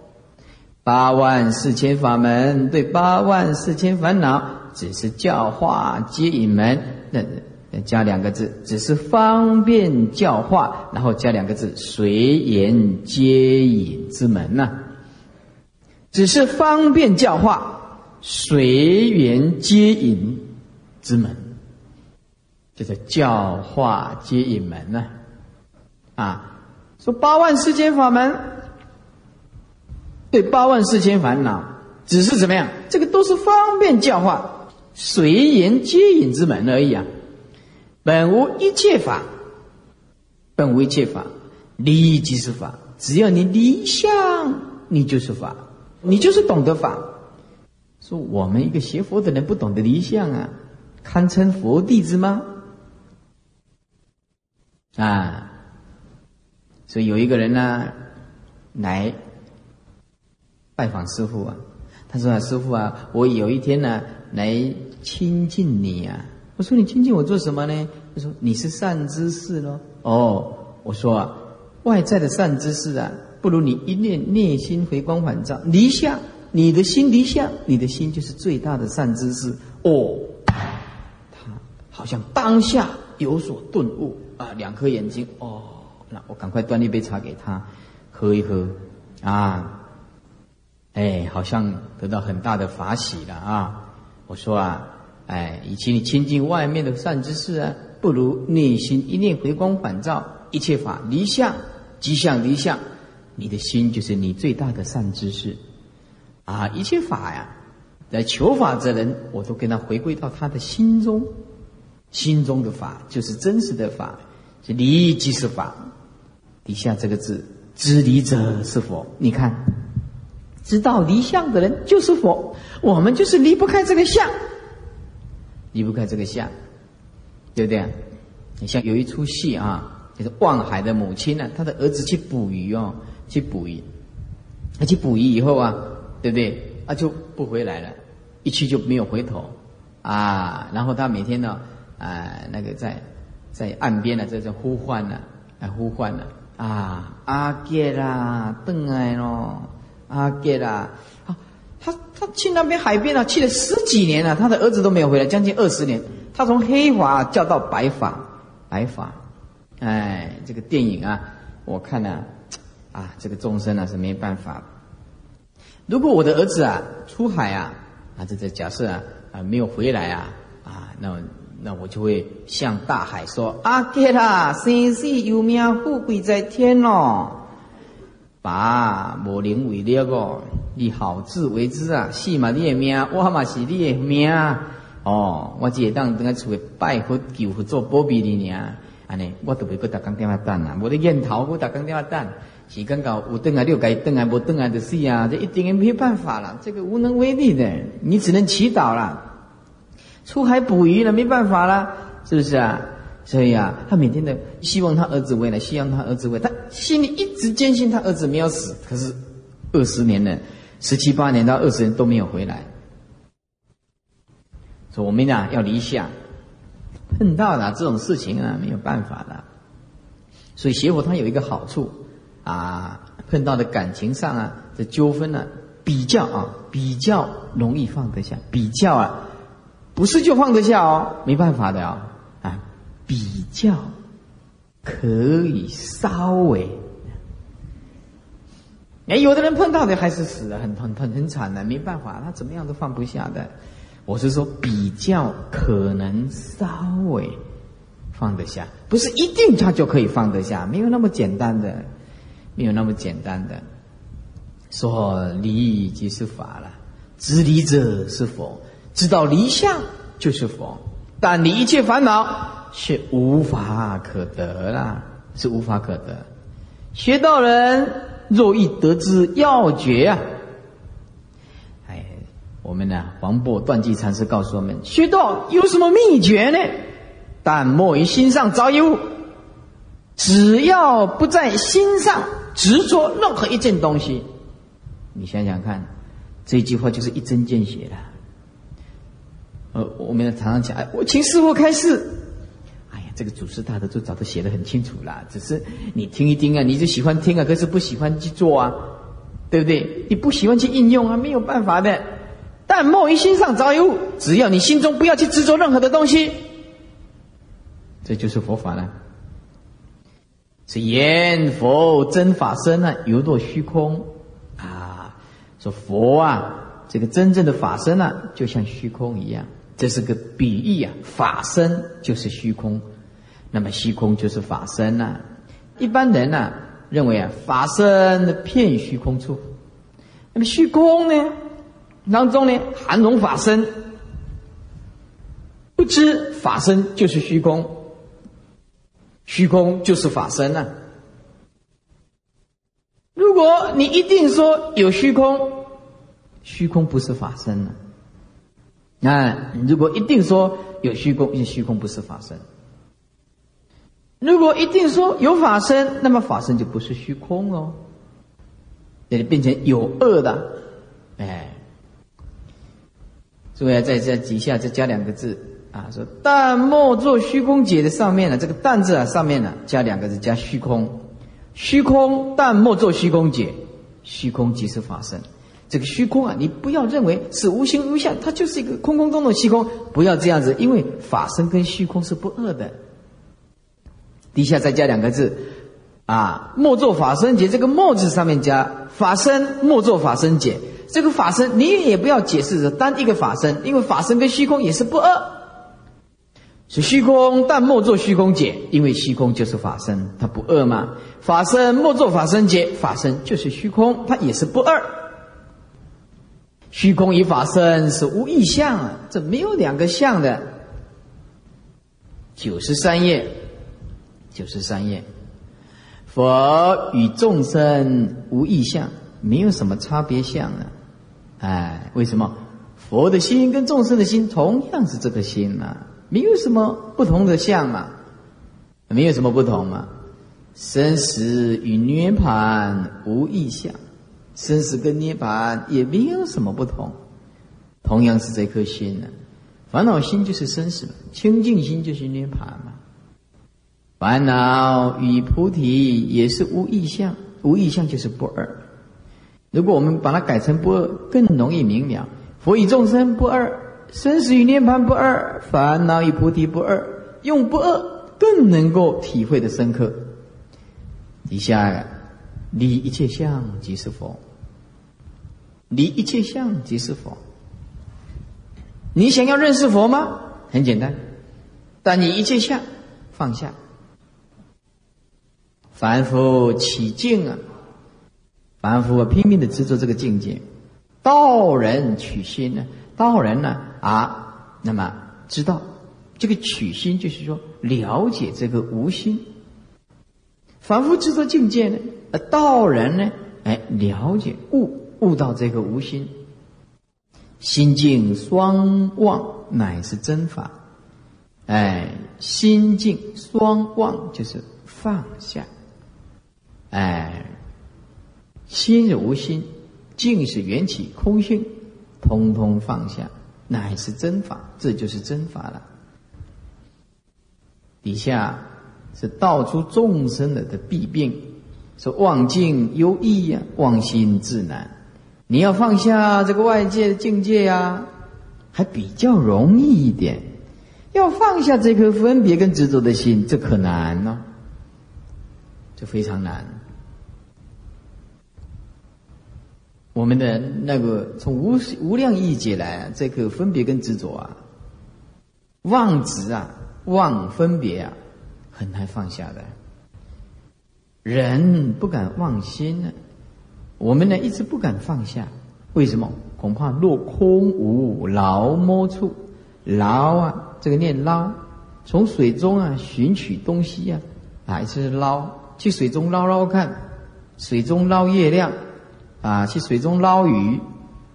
八万四千法门对八万四千烦恼，只是教化接引门，那加两个字，只是方便教化，然后加两个字，随缘接引之门呐、啊。只是方便教化，随缘接引之门，叫做教化接引门呐、啊。啊，说八万四千法门对八万四千烦恼，只是怎么样？这个都是方便教化，随缘接引之门而已啊。本无一切法，本无一切法，离即是法。只要你离相，你就是法，你就是懂得法。说我们一个学佛的人不懂得离相啊，堪称佛弟子吗？啊，所以有一个人呢、啊，来拜访师父啊，他说啊，师父啊，我有一天呢、啊、来亲近你啊。我说你亲近我做什么呢？他说你是善知识咯。哦，我说啊，外在的善知识啊，不如你一念内心回光返照，离相，你的心离相，你的心就是最大的善知识。哦，他好像当下有所顿悟啊，两颗眼睛哦，那我赶快端一杯茶给他喝一喝啊，哎，好像得到很大的法喜了啊。我说啊，哎，与其你亲近外面的善知识啊，不如内心一念回光返照，一切法离相，即相离相，你的心就是你最大的善知识啊！一切法呀，来求法之人，我都跟他回归到他的心中，心中的法就是真实的法，离即是法。底下这个字，知离者是佛。你看，知道离相的人就是佛，我们就是离不开这个相。离不开这个相，对不对？你像有一出戏啊，就是望海的母亲呢、啊，她的儿子去捕鱼哦，去捕鱼，他去捕鱼以后啊，对不对？啊，就不回来了，一去就没有回头啊。然后他每天呢，啊，那个在在岸边呢、啊，在这呼唤呢、啊，啊，呼唤呢、啊，啊，阿杰啦，邓来咯，阿杰啦，啊。他他去那边海边啊，去了十几年了、啊，他的儿子都没有回来，将近二十年。他从黑发叫到白发，白发，哎，这个电影啊，我看了、啊，啊，这个众生啊是没办法。如果我的儿子啊出海啊，啊，这这假设啊啊没有回来啊啊，那那我就会向大海说：阿爹啦，生死有命，富贵在天哦。爸，无能为力哦，你好自为之啊！是嘛你的命，我嘛是你的命哦。我只当等下出去拜佛求佛做保庇你呢。安尼，我都袂搁打工电话等啊，无得烟头，我打工电话等。时间到有等啊，六该等啊，无等啊就死啊，这一定也没办法了，这个无能为力的，你只能祈祷了。出海捕鱼了，没办法了，是不是啊？所以啊，他每天的希望他儿子回来，希望他儿子回来，他心里一直坚信他儿子没有死。可是二十年了，十七八年到二十年都没有回来。所以我们啊要离相，碰到了这种事情啊没有办法的。所以学佛它有一个好处啊，碰到的感情上啊的纠纷啊，比较啊比较容易放得下，比较啊不是就放得下哦，没办法的哦。比较可以稍微，哎，有的人碰到的还是死了，很很很很惨的，没办法，他怎么样都放不下的。我是说比较可能稍微放得下，不是一定他就可以放得下，没有那么简单的，没有那么简单的。说离即是法了，知离者是佛，知道离相就是佛，但离一切烦恼是无法可得啦，是无法可得。学道人若欲得之要诀啊，哎，我们呢、啊，黄檗断际禅师告诉我们，学道有什么秘诀呢？但莫于心上着有，只要不在心上执着任何一件东西，你想想看，这句话就是一针见血了。呃，我们常常讲，哎，我请师父开示。哎呀，这个祖师大德就早都写得很清楚啦，只是你听一听啊，你就喜欢听啊，可是不喜欢去做啊，对不对？你不喜欢去应用啊，没有办法的。但莫于心上着有，只要你心中不要去执着任何的东西，这就是佛法了。是言佛真法身啊，犹若虚空啊。说佛啊，这个真正的法身啊，就像虚空一样，这是个比喻啊。法身就是虚空，那么虚空就是法身啊。一般人啊认为啊，法身遍虚空处，那么虚空呢当中呢含容法身。不知法身就是虚空，虚空就是法身啊。如果你一定说有虚空，虚空不是法身啊。那如果一定说有虚空，因为虚空不是法身。如果一定说有法身，那么法身就不是虚空哦，也就变成有二的。哎，所以在这底下再加两个字。啊，说但莫作虚空解的上面呢、啊，这个但字啊上面呢、啊、加两个字，加虚空，虚空但莫作虚空解，虚空即是法身。这个虚空啊，你不要认为是无形无相，它就是一个空空洞洞虚空，不要这样子，因为法身跟虚空是不二的。底下再加两个字，啊，莫作法身解，这个莫字上面加法身，莫作法身解，这个法身你也不要解释着单一个法身，因为法身跟虚空也是不二。是虚空，但莫作虚空解，因为虚空就是法身，它不二嘛。法身莫作法身解，法身就是虚空，它也是不二。虚空与法身是无异相啊，这没有两个相的。九十三页，九十三页，佛与众生无异相，没有什么差别相啊。哎，为什么？佛的心跟众生的心同样是这个心啊。没有什么不同的相嘛，没有什么不同嘛。生死与涅槃无异相，生死跟涅槃也没有什么不同，同样是这颗心呢、啊。烦恼心就是生死，清净心就是涅槃嘛。烦恼与菩提也是无异相，无异相就是不二。如果我们把它改成不二，更容易明了。佛与众生不二。生死与涅槃不二，烦恼与菩提不二，用不二更能够体会的深刻。底下离一切相即是佛，离一切相即是佛。你想要认识佛吗？很简单，但你一切相放下，凡夫起境啊，凡夫啊拼命的执着这个境界，道人取心呢、啊。道人呢啊，那么知道这个取心就是说了解这个无心，凡夫执着境界呢，而道人呢，哎，了解悟悟到这个无心，心境双忘乃是真法，哎，心境双忘就是放下，哎，心是无心，境是缘起空性。通通放下，乃是真法，这就是真法了。底下是道出众生的弊病，说忘境忧易啊，忘心自难。你要放下这个外界的境界啊，还比较容易一点；要放下这颗分别跟执着的心，这可难哦，这非常难。我们的那个从无无量义解来啊，这个分别跟执着啊，妄执啊，妄分别啊，很难放下的。人不敢妄心啊，我们呢一直不敢放下，为什么？恐怕落空无劳摸处，劳啊，这个念捞，从水中啊寻取东西啊，啊，一直捞，去水中捞捞看，水中捞月亮，啊，去水中捞鱼，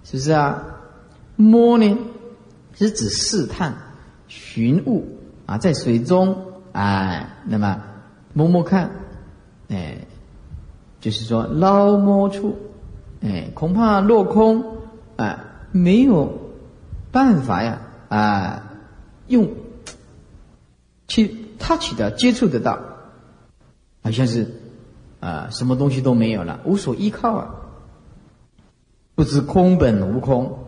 是不是啊？摸呢，是指试探、寻物啊，在水中啊，那么摸摸看，哎，就是说捞摸处，哎，恐怕落空啊，没有办法呀啊，用去 touch 的接触得到，好像是啊，什么东西都没有了，无所依靠啊，不知空本无空。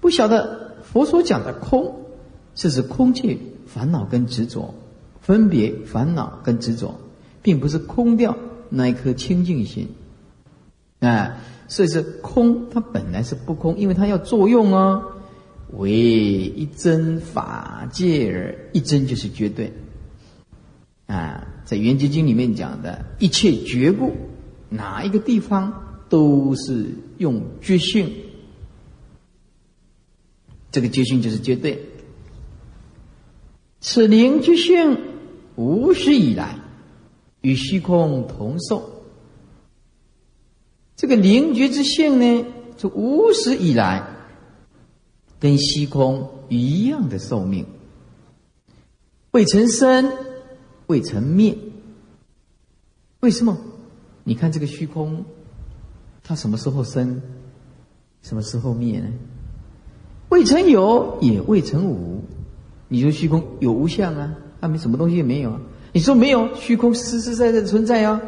不晓得佛所讲的空是指空界烦恼跟执着，分别烦恼跟执着，并不是空掉那一颗清净心啊。所以是空，它本来是不空，因为它要作用哦。唯一真法界耳，一真就是绝对啊。在《圆觉经》里面讲的一切觉故，哪一个地方都是用觉性，这个觉性就是绝对。此灵觉性无始以来与虚空同受，这个灵觉之性呢，就无始以来跟虚空一样的寿命，未曾生，未曾灭。为什么？你看这个虚空，它什么时候生，什么时候灭呢？未曾有，也未曾无。你说虚空有无相啊？它没什么东西也没有啊。你说没有，虚空实实在在存在啊。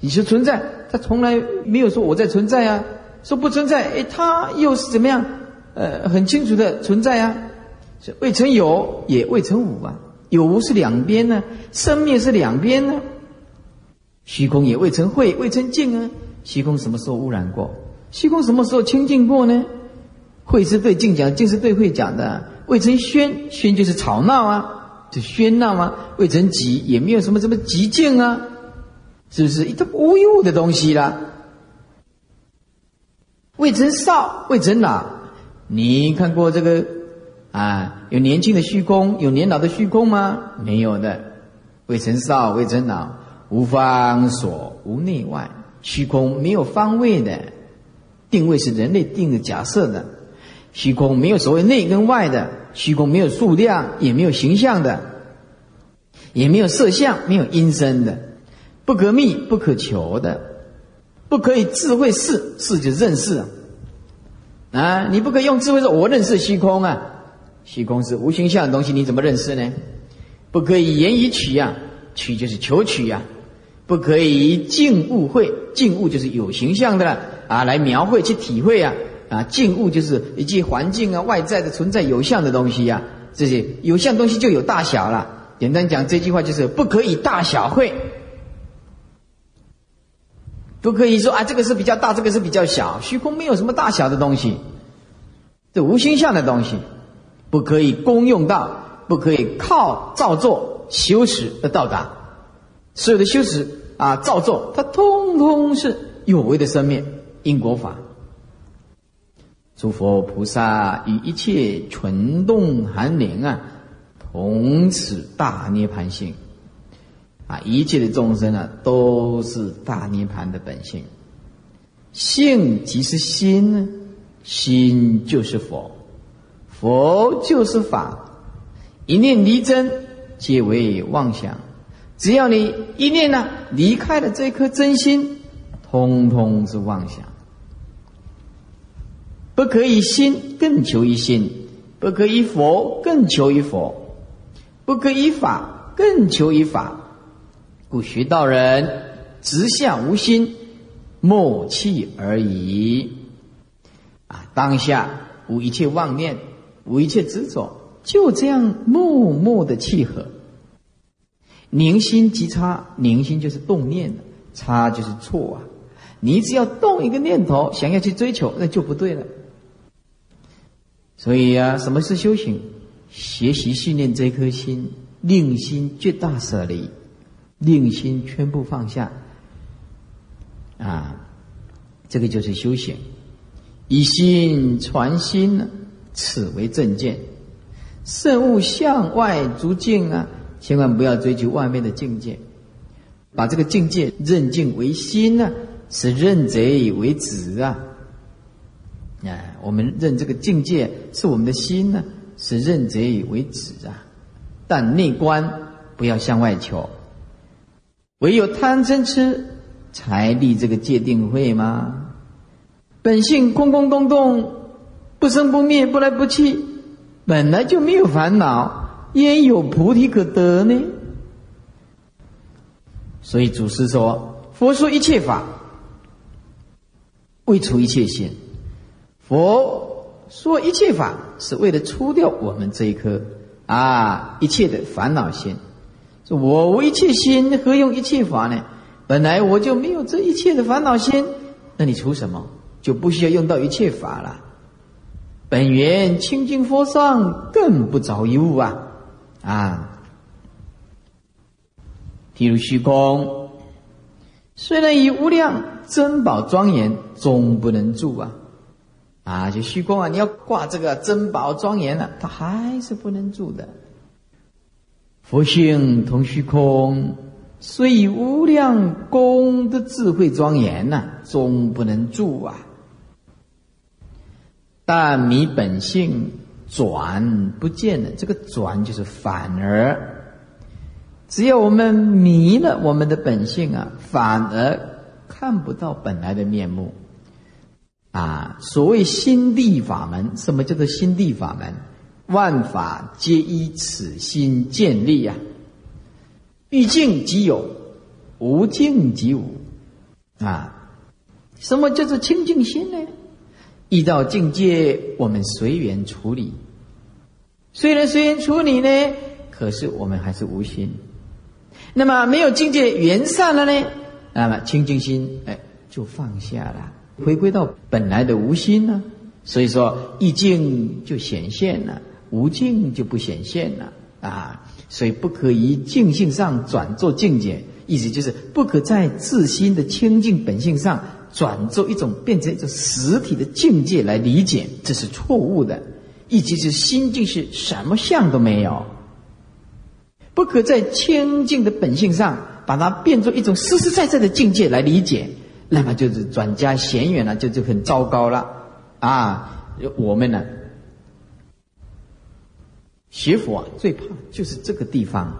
你说存在，它从来没有说我在存在啊。说不存在，哎，它又是怎么样？呃，很清楚的存在啊。未曾有，也未曾无啊。有无是两边呢、啊，生灭是两边呢、啊。虚空也未曾秽，未曾净啊。虚空什么时候污染过？虚空什么时候清净过呢？慧是对净讲，净是对慧讲的。未曾喧，喧就是吵闹啊，就喧闹啊。未曾寂，也没有什么什么寂静啊，是不是？一都无一物的东西啦。未曾少，未曾老，你看过这个啊？有年轻的虚空，有年老的虚空吗？没有的。未曾少，未曾老，无方所，无内外，虚空没有方位的，定位是人类定的假设的。虚空没有所谓内跟外的，虚空没有数量，也没有形象的，也没有色相，没有音声的，不可觅，不可求的，不可以智慧识，识就认识啊，啊，你不可以用智慧说我认识虚空啊，虚空是无形象的东西，你怎么认识呢？不可以言以取啊，取就是求取啊，不可以静物会，静物就是有形象的了啊，来描绘去体会啊。啊，境物就是以及环境啊，外在的存在有相的东西啊，这些有相东西就有大小了。简单讲，这句话就是不可以大小会，不可以说啊，这个是比较大，这个是比较小。虚空没有什么大小的东西，这无形象的东西，不可以功用到，不可以靠造作修持而到达。所有的修持啊，造作，它通通是有为的生灭因果法。诸佛菩萨与一切存动含灵啊，同此大涅盘性啊，一切的众生啊，都是大涅盘的本性。性即是心，心就是佛，佛就是法。一念离真，皆为妄想。只要你一念呢、啊、离开了这颗真心，通通是妄想。不可以心更求一心，不可以佛更求一佛，不可以法更求一法。故学道人直下无心，默契而已啊，当下无一切妄念，无一切执着，就这样默默的契合。宁心即差，宁心就是动念，差就是错啊。你只要动一个念头想要去追求，那就不对了。所以啊，什么是修行？学习训练这颗心，令心绝大舍离，令心全部放下啊，这个就是修行。以心传心呢、啊，此为正见。慎勿向外逐境啊，千万不要追求外面的境界，把这个境界认境为心呢、啊，是认贼为子啊。哎，我们认这个境界是我们的心呢、啊，是认贼为子啊。但内观不要向外求，唯有贪嗔痴才立这个戒定慧吗？本性空空洞洞，不生不灭，不来不去，本来就没有烦恼，焉有菩提可得呢？所以祖师说：“佛说一切法，为除一切心。”佛说一切法是为了除掉我们这一颗啊一切的烦恼心。说我无一切心，何用一切法呢？本来我就没有这一切的烦恼心，那你除什么？就不需要用到一切法了。本源清净佛上，更不着一物啊！啊，譬如虚空，虽然以无量珍宝庄严，终不能住啊！啊，就虚空啊，你要挂这个珍宝庄严啊，它还是不能住的。佛性同虚空，虽以无量功的智慧庄严啊，终不能住啊！但迷本性转不见了，这个转就是反而，只要我们迷了我们的本性啊，反而看不到本来的面目啊。所谓心地法门，什么叫做心地法门？万法皆依此心建立啊，欲境即有，无境即无啊。什么叫做清净心呢？遇到境界，我们随缘处理。虽然随缘处理呢，可是我们还是无心。那么没有境界缘散了呢，那么清净心哎就放下了，回归到本来的无心呢、啊。所以说，意境就显现了，无境就不显现了啊。所以不可以境性上转做境界，意思就是不可在自心的清净本性上。转做一种变成一种实体的境界来理解，这是错误的。以及是心境是什么相都没有，不可在清净的本性上把它变作一种实实在在的境界来理解，那么就是转加显远了、啊，就就很糟糕了啊！我们呢、啊，学佛啊，最怕就是这个地方。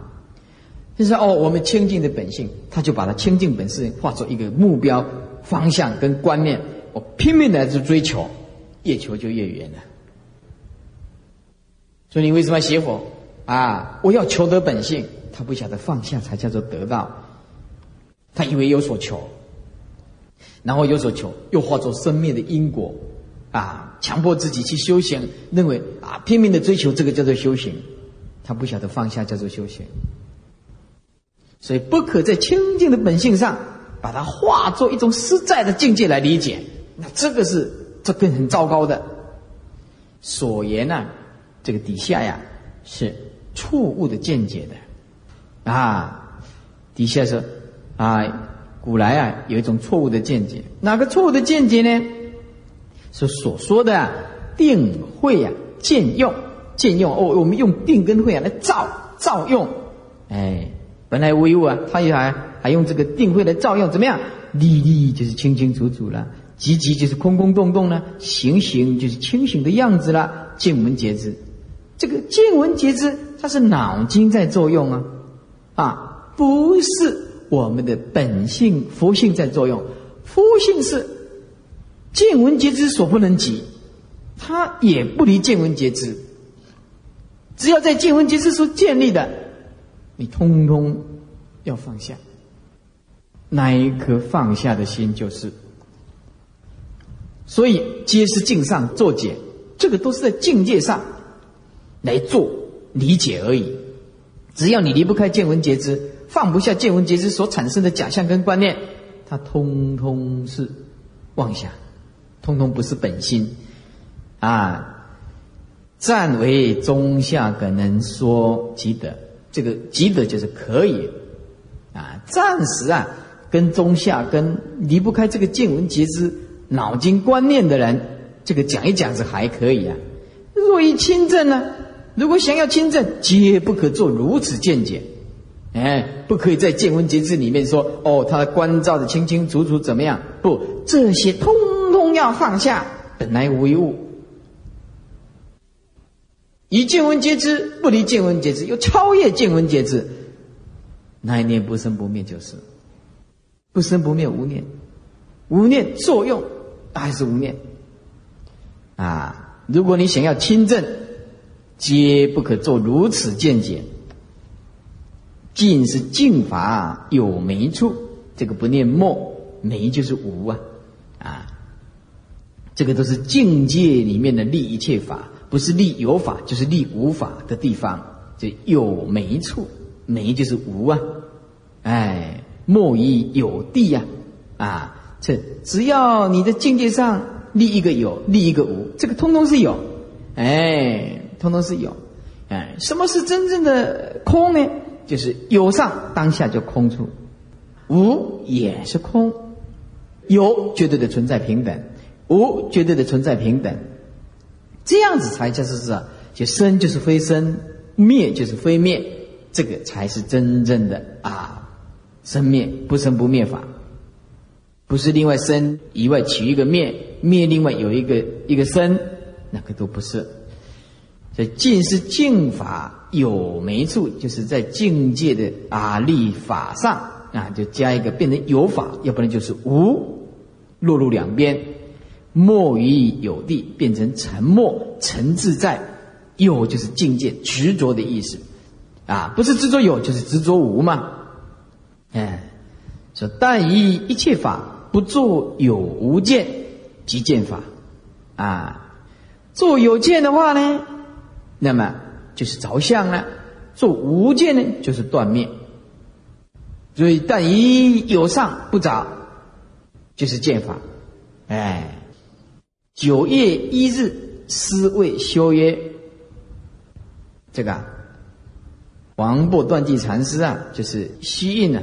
就是哦，我们清净的本性，他就把它清净本性化作一个目标方向跟观念，我拼命的去追求，越求就越远了。所以你为什么要学佛啊？我要求得本性，他不晓得放下才叫做得到，他以为有所求，然后有所求又化作生灭的因果啊，强迫自己去修行，认为啊拼命的追求这个叫做修行，他不晓得放下叫做修行。所以不可在清净的本性上把它化作一种实在的境界来理解，那这个是这个很糟糕的。所言呢、啊，这个底下呀是错误的见解的啊。底下说啊，古来啊有一种错误的见解，哪个错误的见解呢？是所说的、啊、定慧啊，见用见用哦，我们用定跟慧啊来照照用，哎，本来无一物啊，它也还。还用这个定慧来照用，怎么样？粒粒就是清清楚楚了，寂寂就是空空洞洞了，行行就是清醒的样子了，见闻觉知。这个见闻觉知，它是脑筋在作用啊，啊，不是我们的本性佛性在作用。佛性是见闻觉知所不能及，它也不离见闻觉知。只要在见闻觉知所建立的，你通通要放下。那一颗放下的心就是，所以皆是境上作解，这个都是在境界上来做理解而已。只要你离不开见闻觉知，放不下见闻觉知所产生的假象跟观念，它通通是妄想，通通不是本心啊！暂为中下可能说即得，这个即得就是可以啊，暂时啊。跟中下跟离不开这个见闻觉知脑筋观念的人，这个讲一讲是还可以啊。若以亲证呢、啊，如果想要亲证，皆不可做如此见解。哎，不可以在见闻节制里面说哦，他关照的清清楚楚怎么样？不，这些通通要放下，本来无一物。以见闻节制，不离见闻节制，又超越见闻节制，那一念不生不灭就是。不生不灭无念，无念作用还是无念啊！如果你想要亲证，皆不可做如此见解。尽是净法有没处，这个不念没，没就是无啊啊！这个都是境界里面的立一切法，不是立有法，就是立无法的地方。这有没处，没就是无啊！哎。莫以有地呀、啊，啊，这只要你的境界上立一个有，立一个无，这个通通是有，哎，通通是有，哎，什么是真正的空呢？就是有上当下就空处，无也是空，有绝对的存在平等，无绝对的存在平等，这样子才叫是啊，就生就是非生，灭就是非灭，这个才是真正的啊。生灭不生不灭法，不是另外生以外取一个灭，灭另外有一个一个生，那个都不是。所以净是净法有没处，就是在境界的啊立法上啊，就加一个变成有法，要不然就是无，落入两边。莫于有地，变成沉默沉自在，有就是境界执着的意思啊，不是执着有就是执着无嘛。哎，说但以一切法不作有无见，即见法啊。做有见的话呢，那么就是着相了；做无见呢，就是断灭。所以但以有上不着，就是见法。哎，九月一日思谓修约，这个、啊。王布断际禅师啊，就是虚印啊，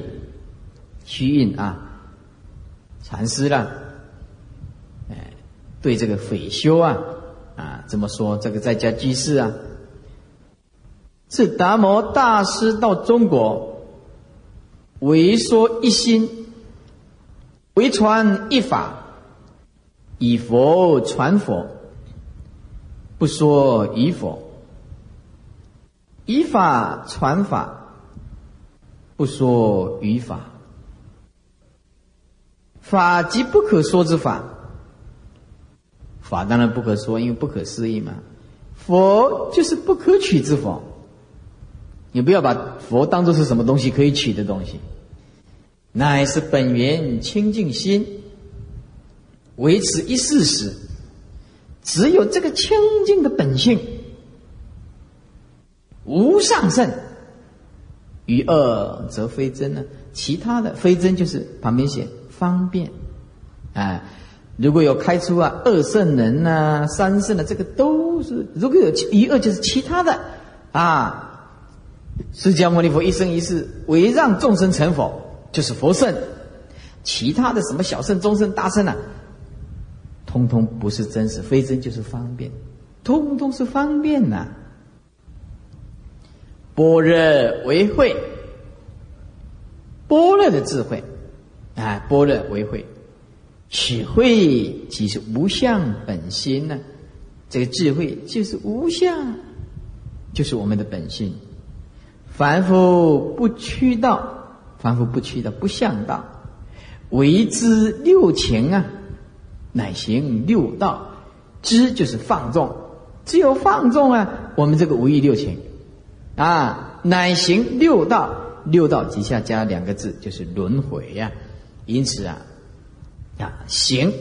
虚印啊，禅师啦、啊，哎，对这个匪修啊啊这么说，这个在家居士啊，自达摩大师到中国，唯说一心，唯传一法，以佛传佛，不说以佛。以法传法，不说于法。法即不可说之法，法当然不可说，因为不可思议嘛。佛就是不可取之佛，你不要把佛当作是什么东西可以取的东西，乃是本源清净心，维持一事实，只有这个清净的本性。无上圣，于二则非真呢、啊。其他的非真就是旁边写方便，啊，如果有开出啊二圣人呐、啊、三圣的、啊，这个都是如果有一二就是其他的啊。释迦牟尼佛一生一世为让众生成佛，就是佛圣，其他的什么小圣、中圣、大圣啊，通通不是真实，非真就是方便，通通是方便呐、啊。般若为慧，般若的智慧，啊，般若为慧，此慧即是无相本心呢、啊。这个智慧就是无相，就是我们的本性。凡夫不趋道，凡夫不趋道，不向道，为之六情啊，乃行六道。知就是放纵，只有放纵啊，我们这个无欲六情。啊，乃行六道，六道底下加两个字就是轮回呀、啊。因此啊，啊行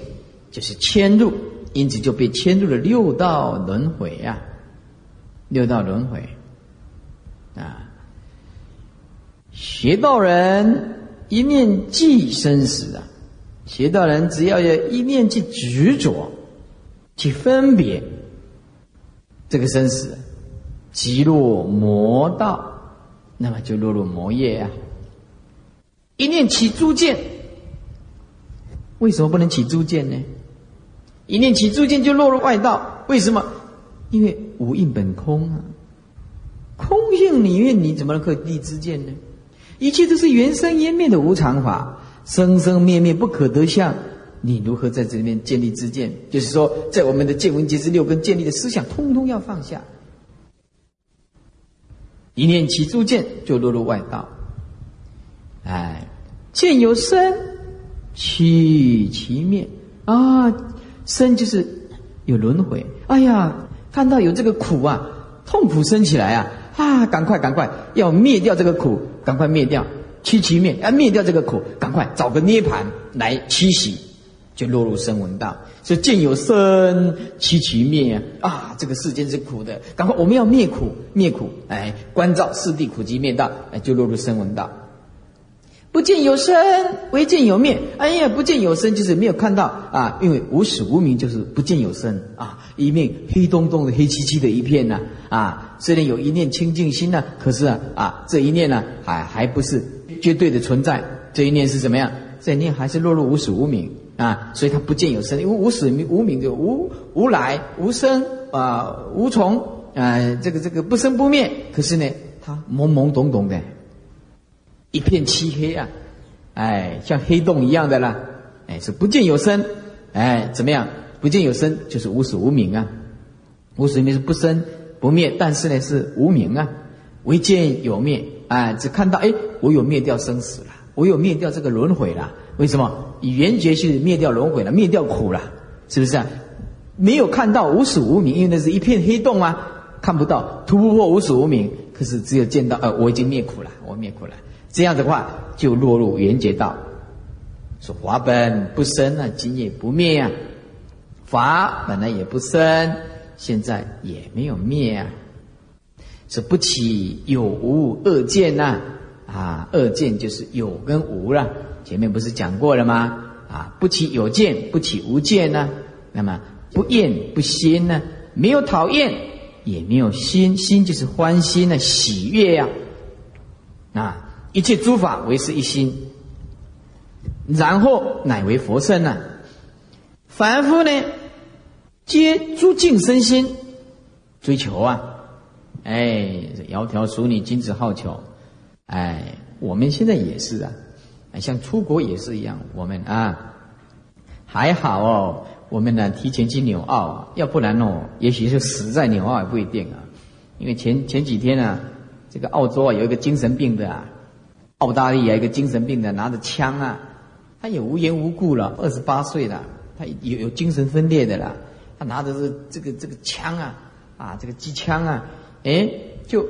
就是迁入，因此就被迁入了六道轮回呀、啊。六道轮回啊，学道人一念即生死啊，学道人只要有一念去执着，去分别这个生死。即落魔道，那么就落入魔业啊！一念起诸见，为什么不能起诸见呢？一念起住境就落入外道。为什么？因为无印本空啊，空性里面你怎么能可立知见呢？一切都是缘生缘灭的无常法，生生灭灭不可得相，你如何在这里面建立知见？就是说，在我们的见闻觉知六根建立的思想，通通要放下。一念起诸见，就落入外道。哎，见有生，去其灭啊！生就是有轮回。哎呀，看到有这个苦啊，痛苦生起来啊！啊，赶快赶快，要灭掉这个苦，赶快灭掉，去其灭啊！灭掉这个苦，赶快找个涅盘来栖息，就落入声闻道。所以见有生，去其灭啊！啊，这个世间是苦的，赶快我们要灭苦，灭苦！哎，观照四谛苦集灭道，哎，就落入声闻道。不见有生，唯见有灭。哎呀，不见有生就是没有看到啊，因为无始无明就是不见有生啊，一面黑洞洞的、黑漆漆的一片呐、啊、啊。虽然有一念清净心呢、啊，可是啊啊，这一念呢、啊，还还不是绝对的存在。这一念是怎么样？这一念还是落入无始无明啊，所以它不见有生，因为无始无明就无无来、无生啊、呃、无从啊、呃，这个这个不生不灭。可是呢，它懵懵懂懂的。一片漆黑啊，哎，像黑洞一样的啦，哎，是不见有生，哎，怎么样？不见有生就是无始无明啊，无始无明是不生不灭，但是呢是无明啊，唯见有灭啊、哎，只看到哎，我有灭掉生死了，我有灭掉这个轮回了，为什么？以缘觉去灭掉轮回了，灭掉苦了，是不是啊？没有看到无始无明，因为那是一片黑洞啊，看不到，突破无始无明，可是只有见到，呃，我已经灭苦了，我灭苦了。这样的话就落入缘觉道，说法本不生啊，今也不灭啊，法本来也不生，现在也没有灭啊，是不起有无二见呐、啊，啊，二见就是有跟无了、啊，前面不是讲过了吗？啊，不起有见，不起无见呐、啊，那么不厌不欣呢、啊，没有讨厌，也没有欣，欣就是欢欣啊，喜悦呀、啊，啊。一切诸法唯是一心，然后乃为佛身呐、啊。凡夫呢，皆诸境身心追求啊，哎，窈窕淑女，君子好逑。哎，我们现在也是啊，像出国也是一样，我们啊还好哦，我们呢提前去纽澳，要不然哦，也许就死在纽澳也不一定啊。因为前前几天啊，这个澳洲啊有一个精神病的啊。澳大利亚一个精神病的拿着枪啊，他也无缘无故了，二十八岁了，他有有精神分裂的了，他拿着这这个这个枪啊，啊这个机枪啊，哎就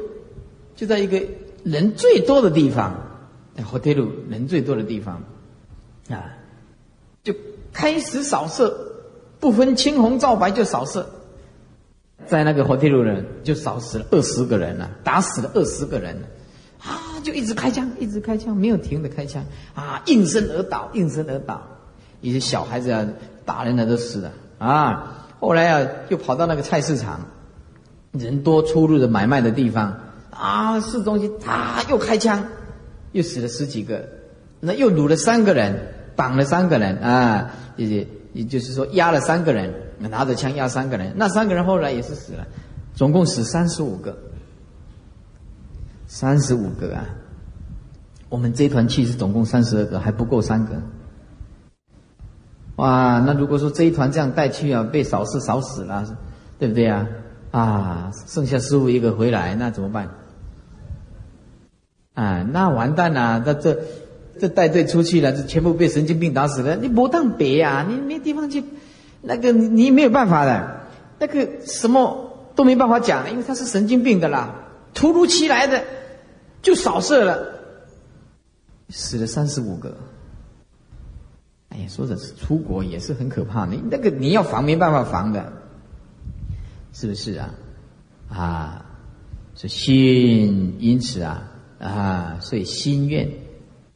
就在一个人最多的地方，在 hotel 人最多的地方，啊就开始扫射，不分青红皂白就扫射，在那个 hotel 呢就扫死了二十个人了，打死了二十个人了。啊，就一直开枪，一直开枪，没有停的开枪啊！应声而倒，应声而倒，一些小孩子啊，大人啊都死了啊！后来啊，又跑到那个菜市场，人多出入的买卖的地方啊，市中心，啊，又开枪，又死了十几个，那又掳了三个人，绑了三个人啊，也也就是说压了三个人，拿着枪压三个人，那三个人后来也是死了，总共死三十五个。三十五个啊！我们这团去是总共三十二个，还不够三个。哇，那如果说这一团这样带去啊，被扫是扫死了，对不对啊？啊，剩下十五一个回来，那怎么办？啊，那完蛋了、啊！那这这带队出去了，就全部被神经病打死了。你没当别啊，你没地方去，那个你没有办法的，那个什么都没办法讲，因为他是神经病的啦。突如其来的就扫射了，死了三十五个。哎呀，说的是出国也是很可怕的，你那个你要防没办法防的，是不是啊？啊，这心因此啊啊，所以心愿、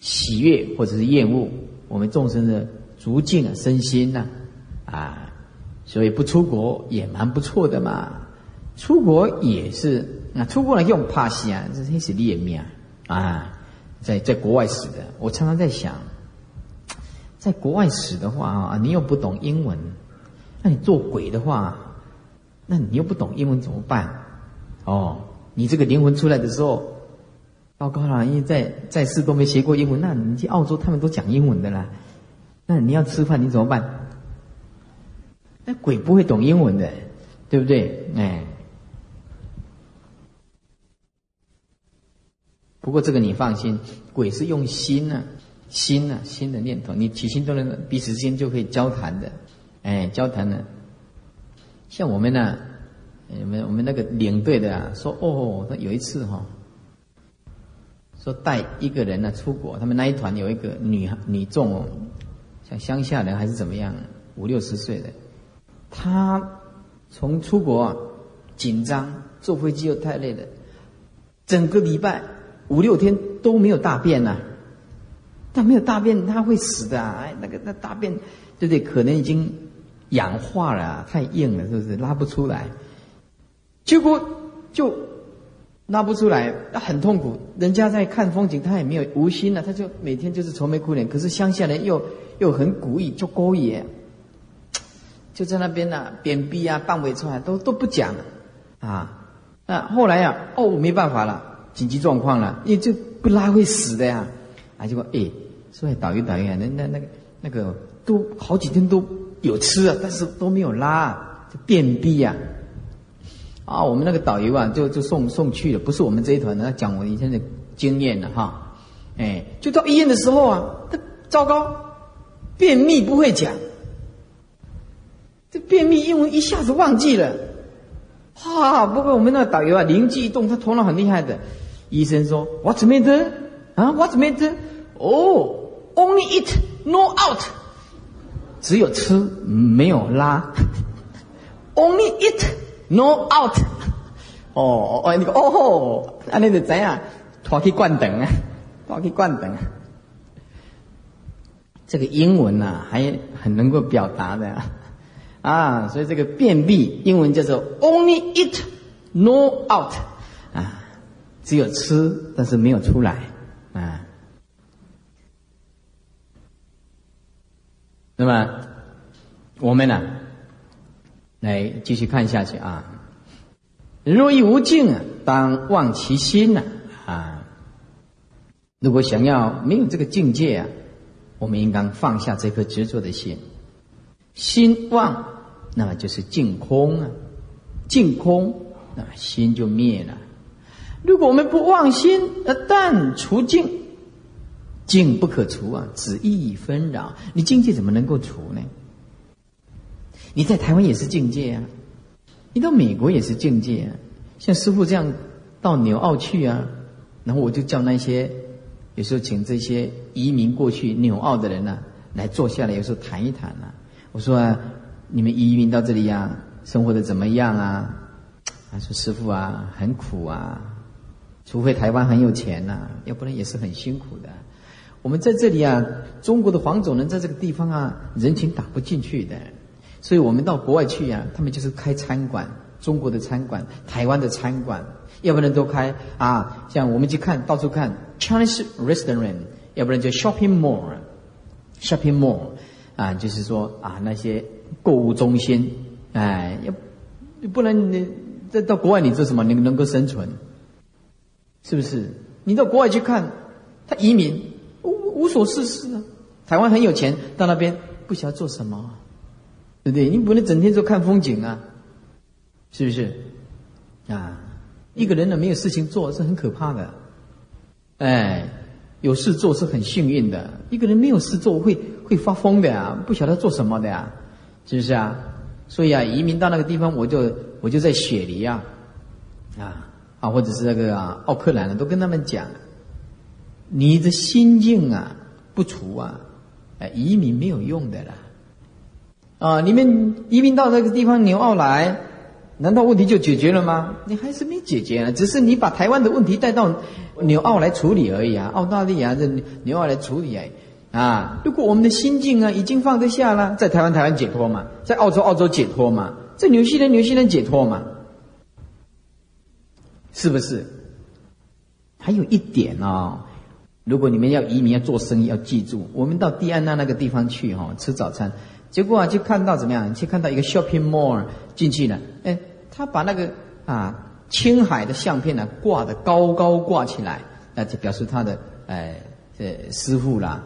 喜悦或者是厌恶，我们众生的逐境啊、身心呐 啊, 啊，所以不出国也蛮不错的嘛，出国也是。那出国来用怕死啊，这是你的命啊！在在国外死的，我常常在想，在国外死的话啊，你又不懂英文，那你做鬼的话，那你又不懂英文怎么办？哦，你这个灵魂出来的时候，糟糕了，因为在在世都没学过英文，那你去澳洲他们都讲英文的啦，那你要吃饭你怎么办？那鬼不会懂英文的，对不对？哎，不过这个你放心，鬼是用心啊，心啊，心的念头，你起心动念，彼此之间就可以交谈的。哎，交谈呢，像我们呢、啊，我们我们那个领队的啊，说哦，他有一次哈、哦，说带一个人呢、啊、出国，他们那一团有一个女女众哦，像乡下人还是怎么样，五六十岁的，他从出国、啊、紧张，坐飞机又太累了，整个礼拜五六天都没有大便呐、啊，但没有大便他会死的、啊，哎，那个那大便对不对？可能已经氧化了，太硬了，是不是拉不出来？结果就拉不出来，很痛苦。人家在看风景，他也没有无心了、啊，他就每天就是愁眉苦脸。可是乡下人又又很古意，就勾引，就在那边呢、啊，贬低啊，半尾串都都不讲啊。那后来呀、啊，哦，没办法了，紧急状况了，因为就不拉会死的呀。啊，结果哎，所以导游导游啊，那那那个那个。那个都好几天都有吃啊，但是都没有拉、啊，就便秘啊！啊，我们那个导游啊，就就送送去了，不是我们这一团的，他讲我以前的经验了、啊、哈。哎，就到医院的时候啊，他糟糕，便秘不会讲，这便秘英文一下子忘记了。哈、啊，不过我们那个导游啊，灵机一动，他头脑很厉害的。医生说 ，What's matter？ 啊 ，What's matter？ 哦、oh, ，Only eat, no out。只有吃没有拉，Only eat no out。哦哦，你个哦，啊那个怎样？拖去灌等啊，拖去灌等啊。这个英文呐、啊，还很能够表达的啊，啊所以这个便秘英文叫做 Only eat no out 啊，只有吃但是没有出来啊。那么，我们呢、啊，来继续看下去啊。若欲无境啊，当忘其心呐 啊, 啊。如果想要没有这个境界啊，我们应当放下这颗执着的心。心忘，那么就是净空啊，净空，那么心就灭了。如果我们不忘心而但除境。境不可除啊，只一纷扰。你境界怎么能够除呢？你在台湾也是境界啊，你到美国也是境界啊。像师父这样到纽澳去啊，然后我就叫那些有时候请这些移民过去纽澳的人啊，来坐下来，有时候谈一谈啊。我说啊，你们移民到这里啊，生活的怎么样啊？他说师父啊，很苦啊，除非台湾很有钱啊，要不然也是很辛苦的。我们在这里啊，中国的黄种人在这个地方啊，人情打不进去的，所以我们到国外去啊，他们就是开餐馆，中国的餐馆、台湾的餐馆，要不然都开啊，像我们去看到处看 Chinese restaurant， 要不然就 shopping mall， shopping mall 啊，就是说啊那些购物中心，哎，要不然你这到国外你做什么你能够生存？是不是？你到国外去看，他移民。无所事事啊！台湾很有钱，到那边不晓得做什么，对不对？你不能整天就看风景啊，是不是？啊，一个人呢没有事情做是很可怕的，哎，有事做是很幸运的。一个人没有事做会会发疯的呀、啊，不晓得做什么的呀、啊，是不是啊？所以啊，移民到那个地方，我就我就在雪梨啊，啊啊，或者是那个、啊、奥克兰啊，都跟他们讲。你的心境啊，不除啊，哎，移民没有用的啦。啊，你们移民到这个地方纽澳来，难道问题就解决了吗？你还是没解决啊，只是你把台湾的问题带到纽澳来处理而已啊，澳大利亚这纽澳来处理啊。啊，如果我们的心境啊已经放得下了，在台湾台湾解脱嘛，在澳洲澳洲解脱嘛，在纽西兰纽西兰解脱嘛，是不是？还有一点哦。如果你们要移民要做生意，要记住，我们到蒂安娜那个地方去哈，吃早餐，结果啊，就看到怎么样？去看到一个 shopping mall 进去了，哎，他把那个啊青海的相片呢、啊、挂的高高挂起来，那就表示他的哎这师父啦。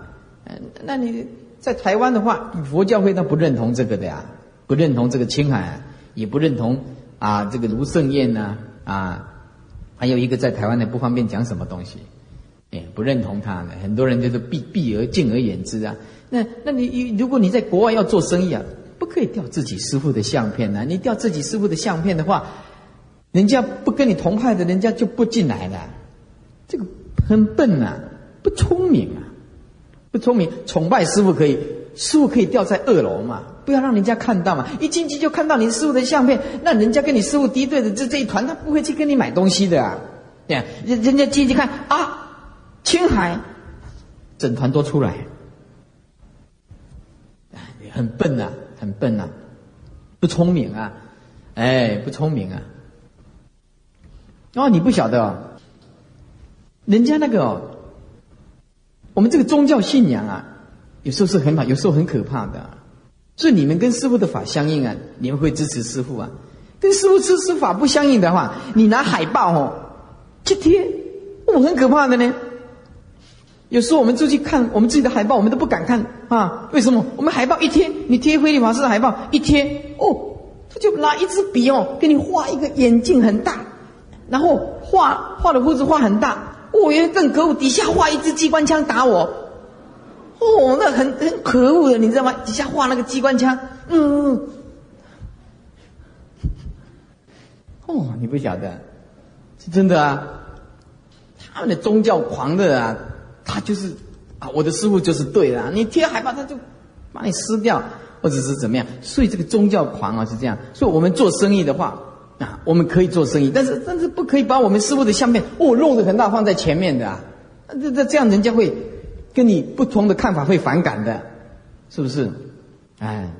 嗯，那你在台湾的话，佛教会他不认同这个的呀、啊，不认同这个青海、啊，也不认同啊这个卢胜彦呢 啊, 啊，还有一个在台湾的不方便讲什么东西。也不认同他的，很多人就是避避而敬而远之啊。那那你如果你在国外要做生意啊，不可以掉自己师父的相片啊。你掉自己师父的相片的话，人家不跟你同派的，人家就不进来了。这个很笨啊，不聪明啊，不聪明。崇拜师父可以，师父可以掉在二楼嘛，不要让人家看到嘛。一进去就看到你师父的相片，那人家跟你师父敌对的这这一团，他不会去跟你买东西的啊。对啊，人人家进去看啊。青海，整团都出来，很笨啊，很笨啊，不聪明啊，哎，不聪明啊。哦，你不晓得哦，人家那个哦，我们这个宗教信仰啊，有时候是很好，有时候很可怕的、啊。所以你们跟师父的法相应啊，你们会支持师父啊；跟师父支持法不相应的话，你拿海报哦去贴，我、哦、很可怕的呢。有时候我们出去看我们自己的海报，我们都不敢看啊！为什么？我们海报一贴，你贴慧理法师的海报一贴，哦，他就拿一支笔哦，给你画一个眼镜很大，然后画画的胡子画很大，哦，原来更可恶，底下画一支机关枪打我，哦，那很很可恶的，你知道吗？底下画那个机关枪，嗯，哦，你不晓得，是真的啊！他们的宗教狂热啊！他就是啊，我的师父就是对的、啊。你贴海报，他就把你撕掉，或者是怎么样。所以这个宗教狂啊是这样。所以我们做生意的话啊，我们可以做生意，但是但是不可以把我们师父的相片哦弄得很大放在前面的啊。这这这样人家会跟你不同的看法会反感的，是不是？哎，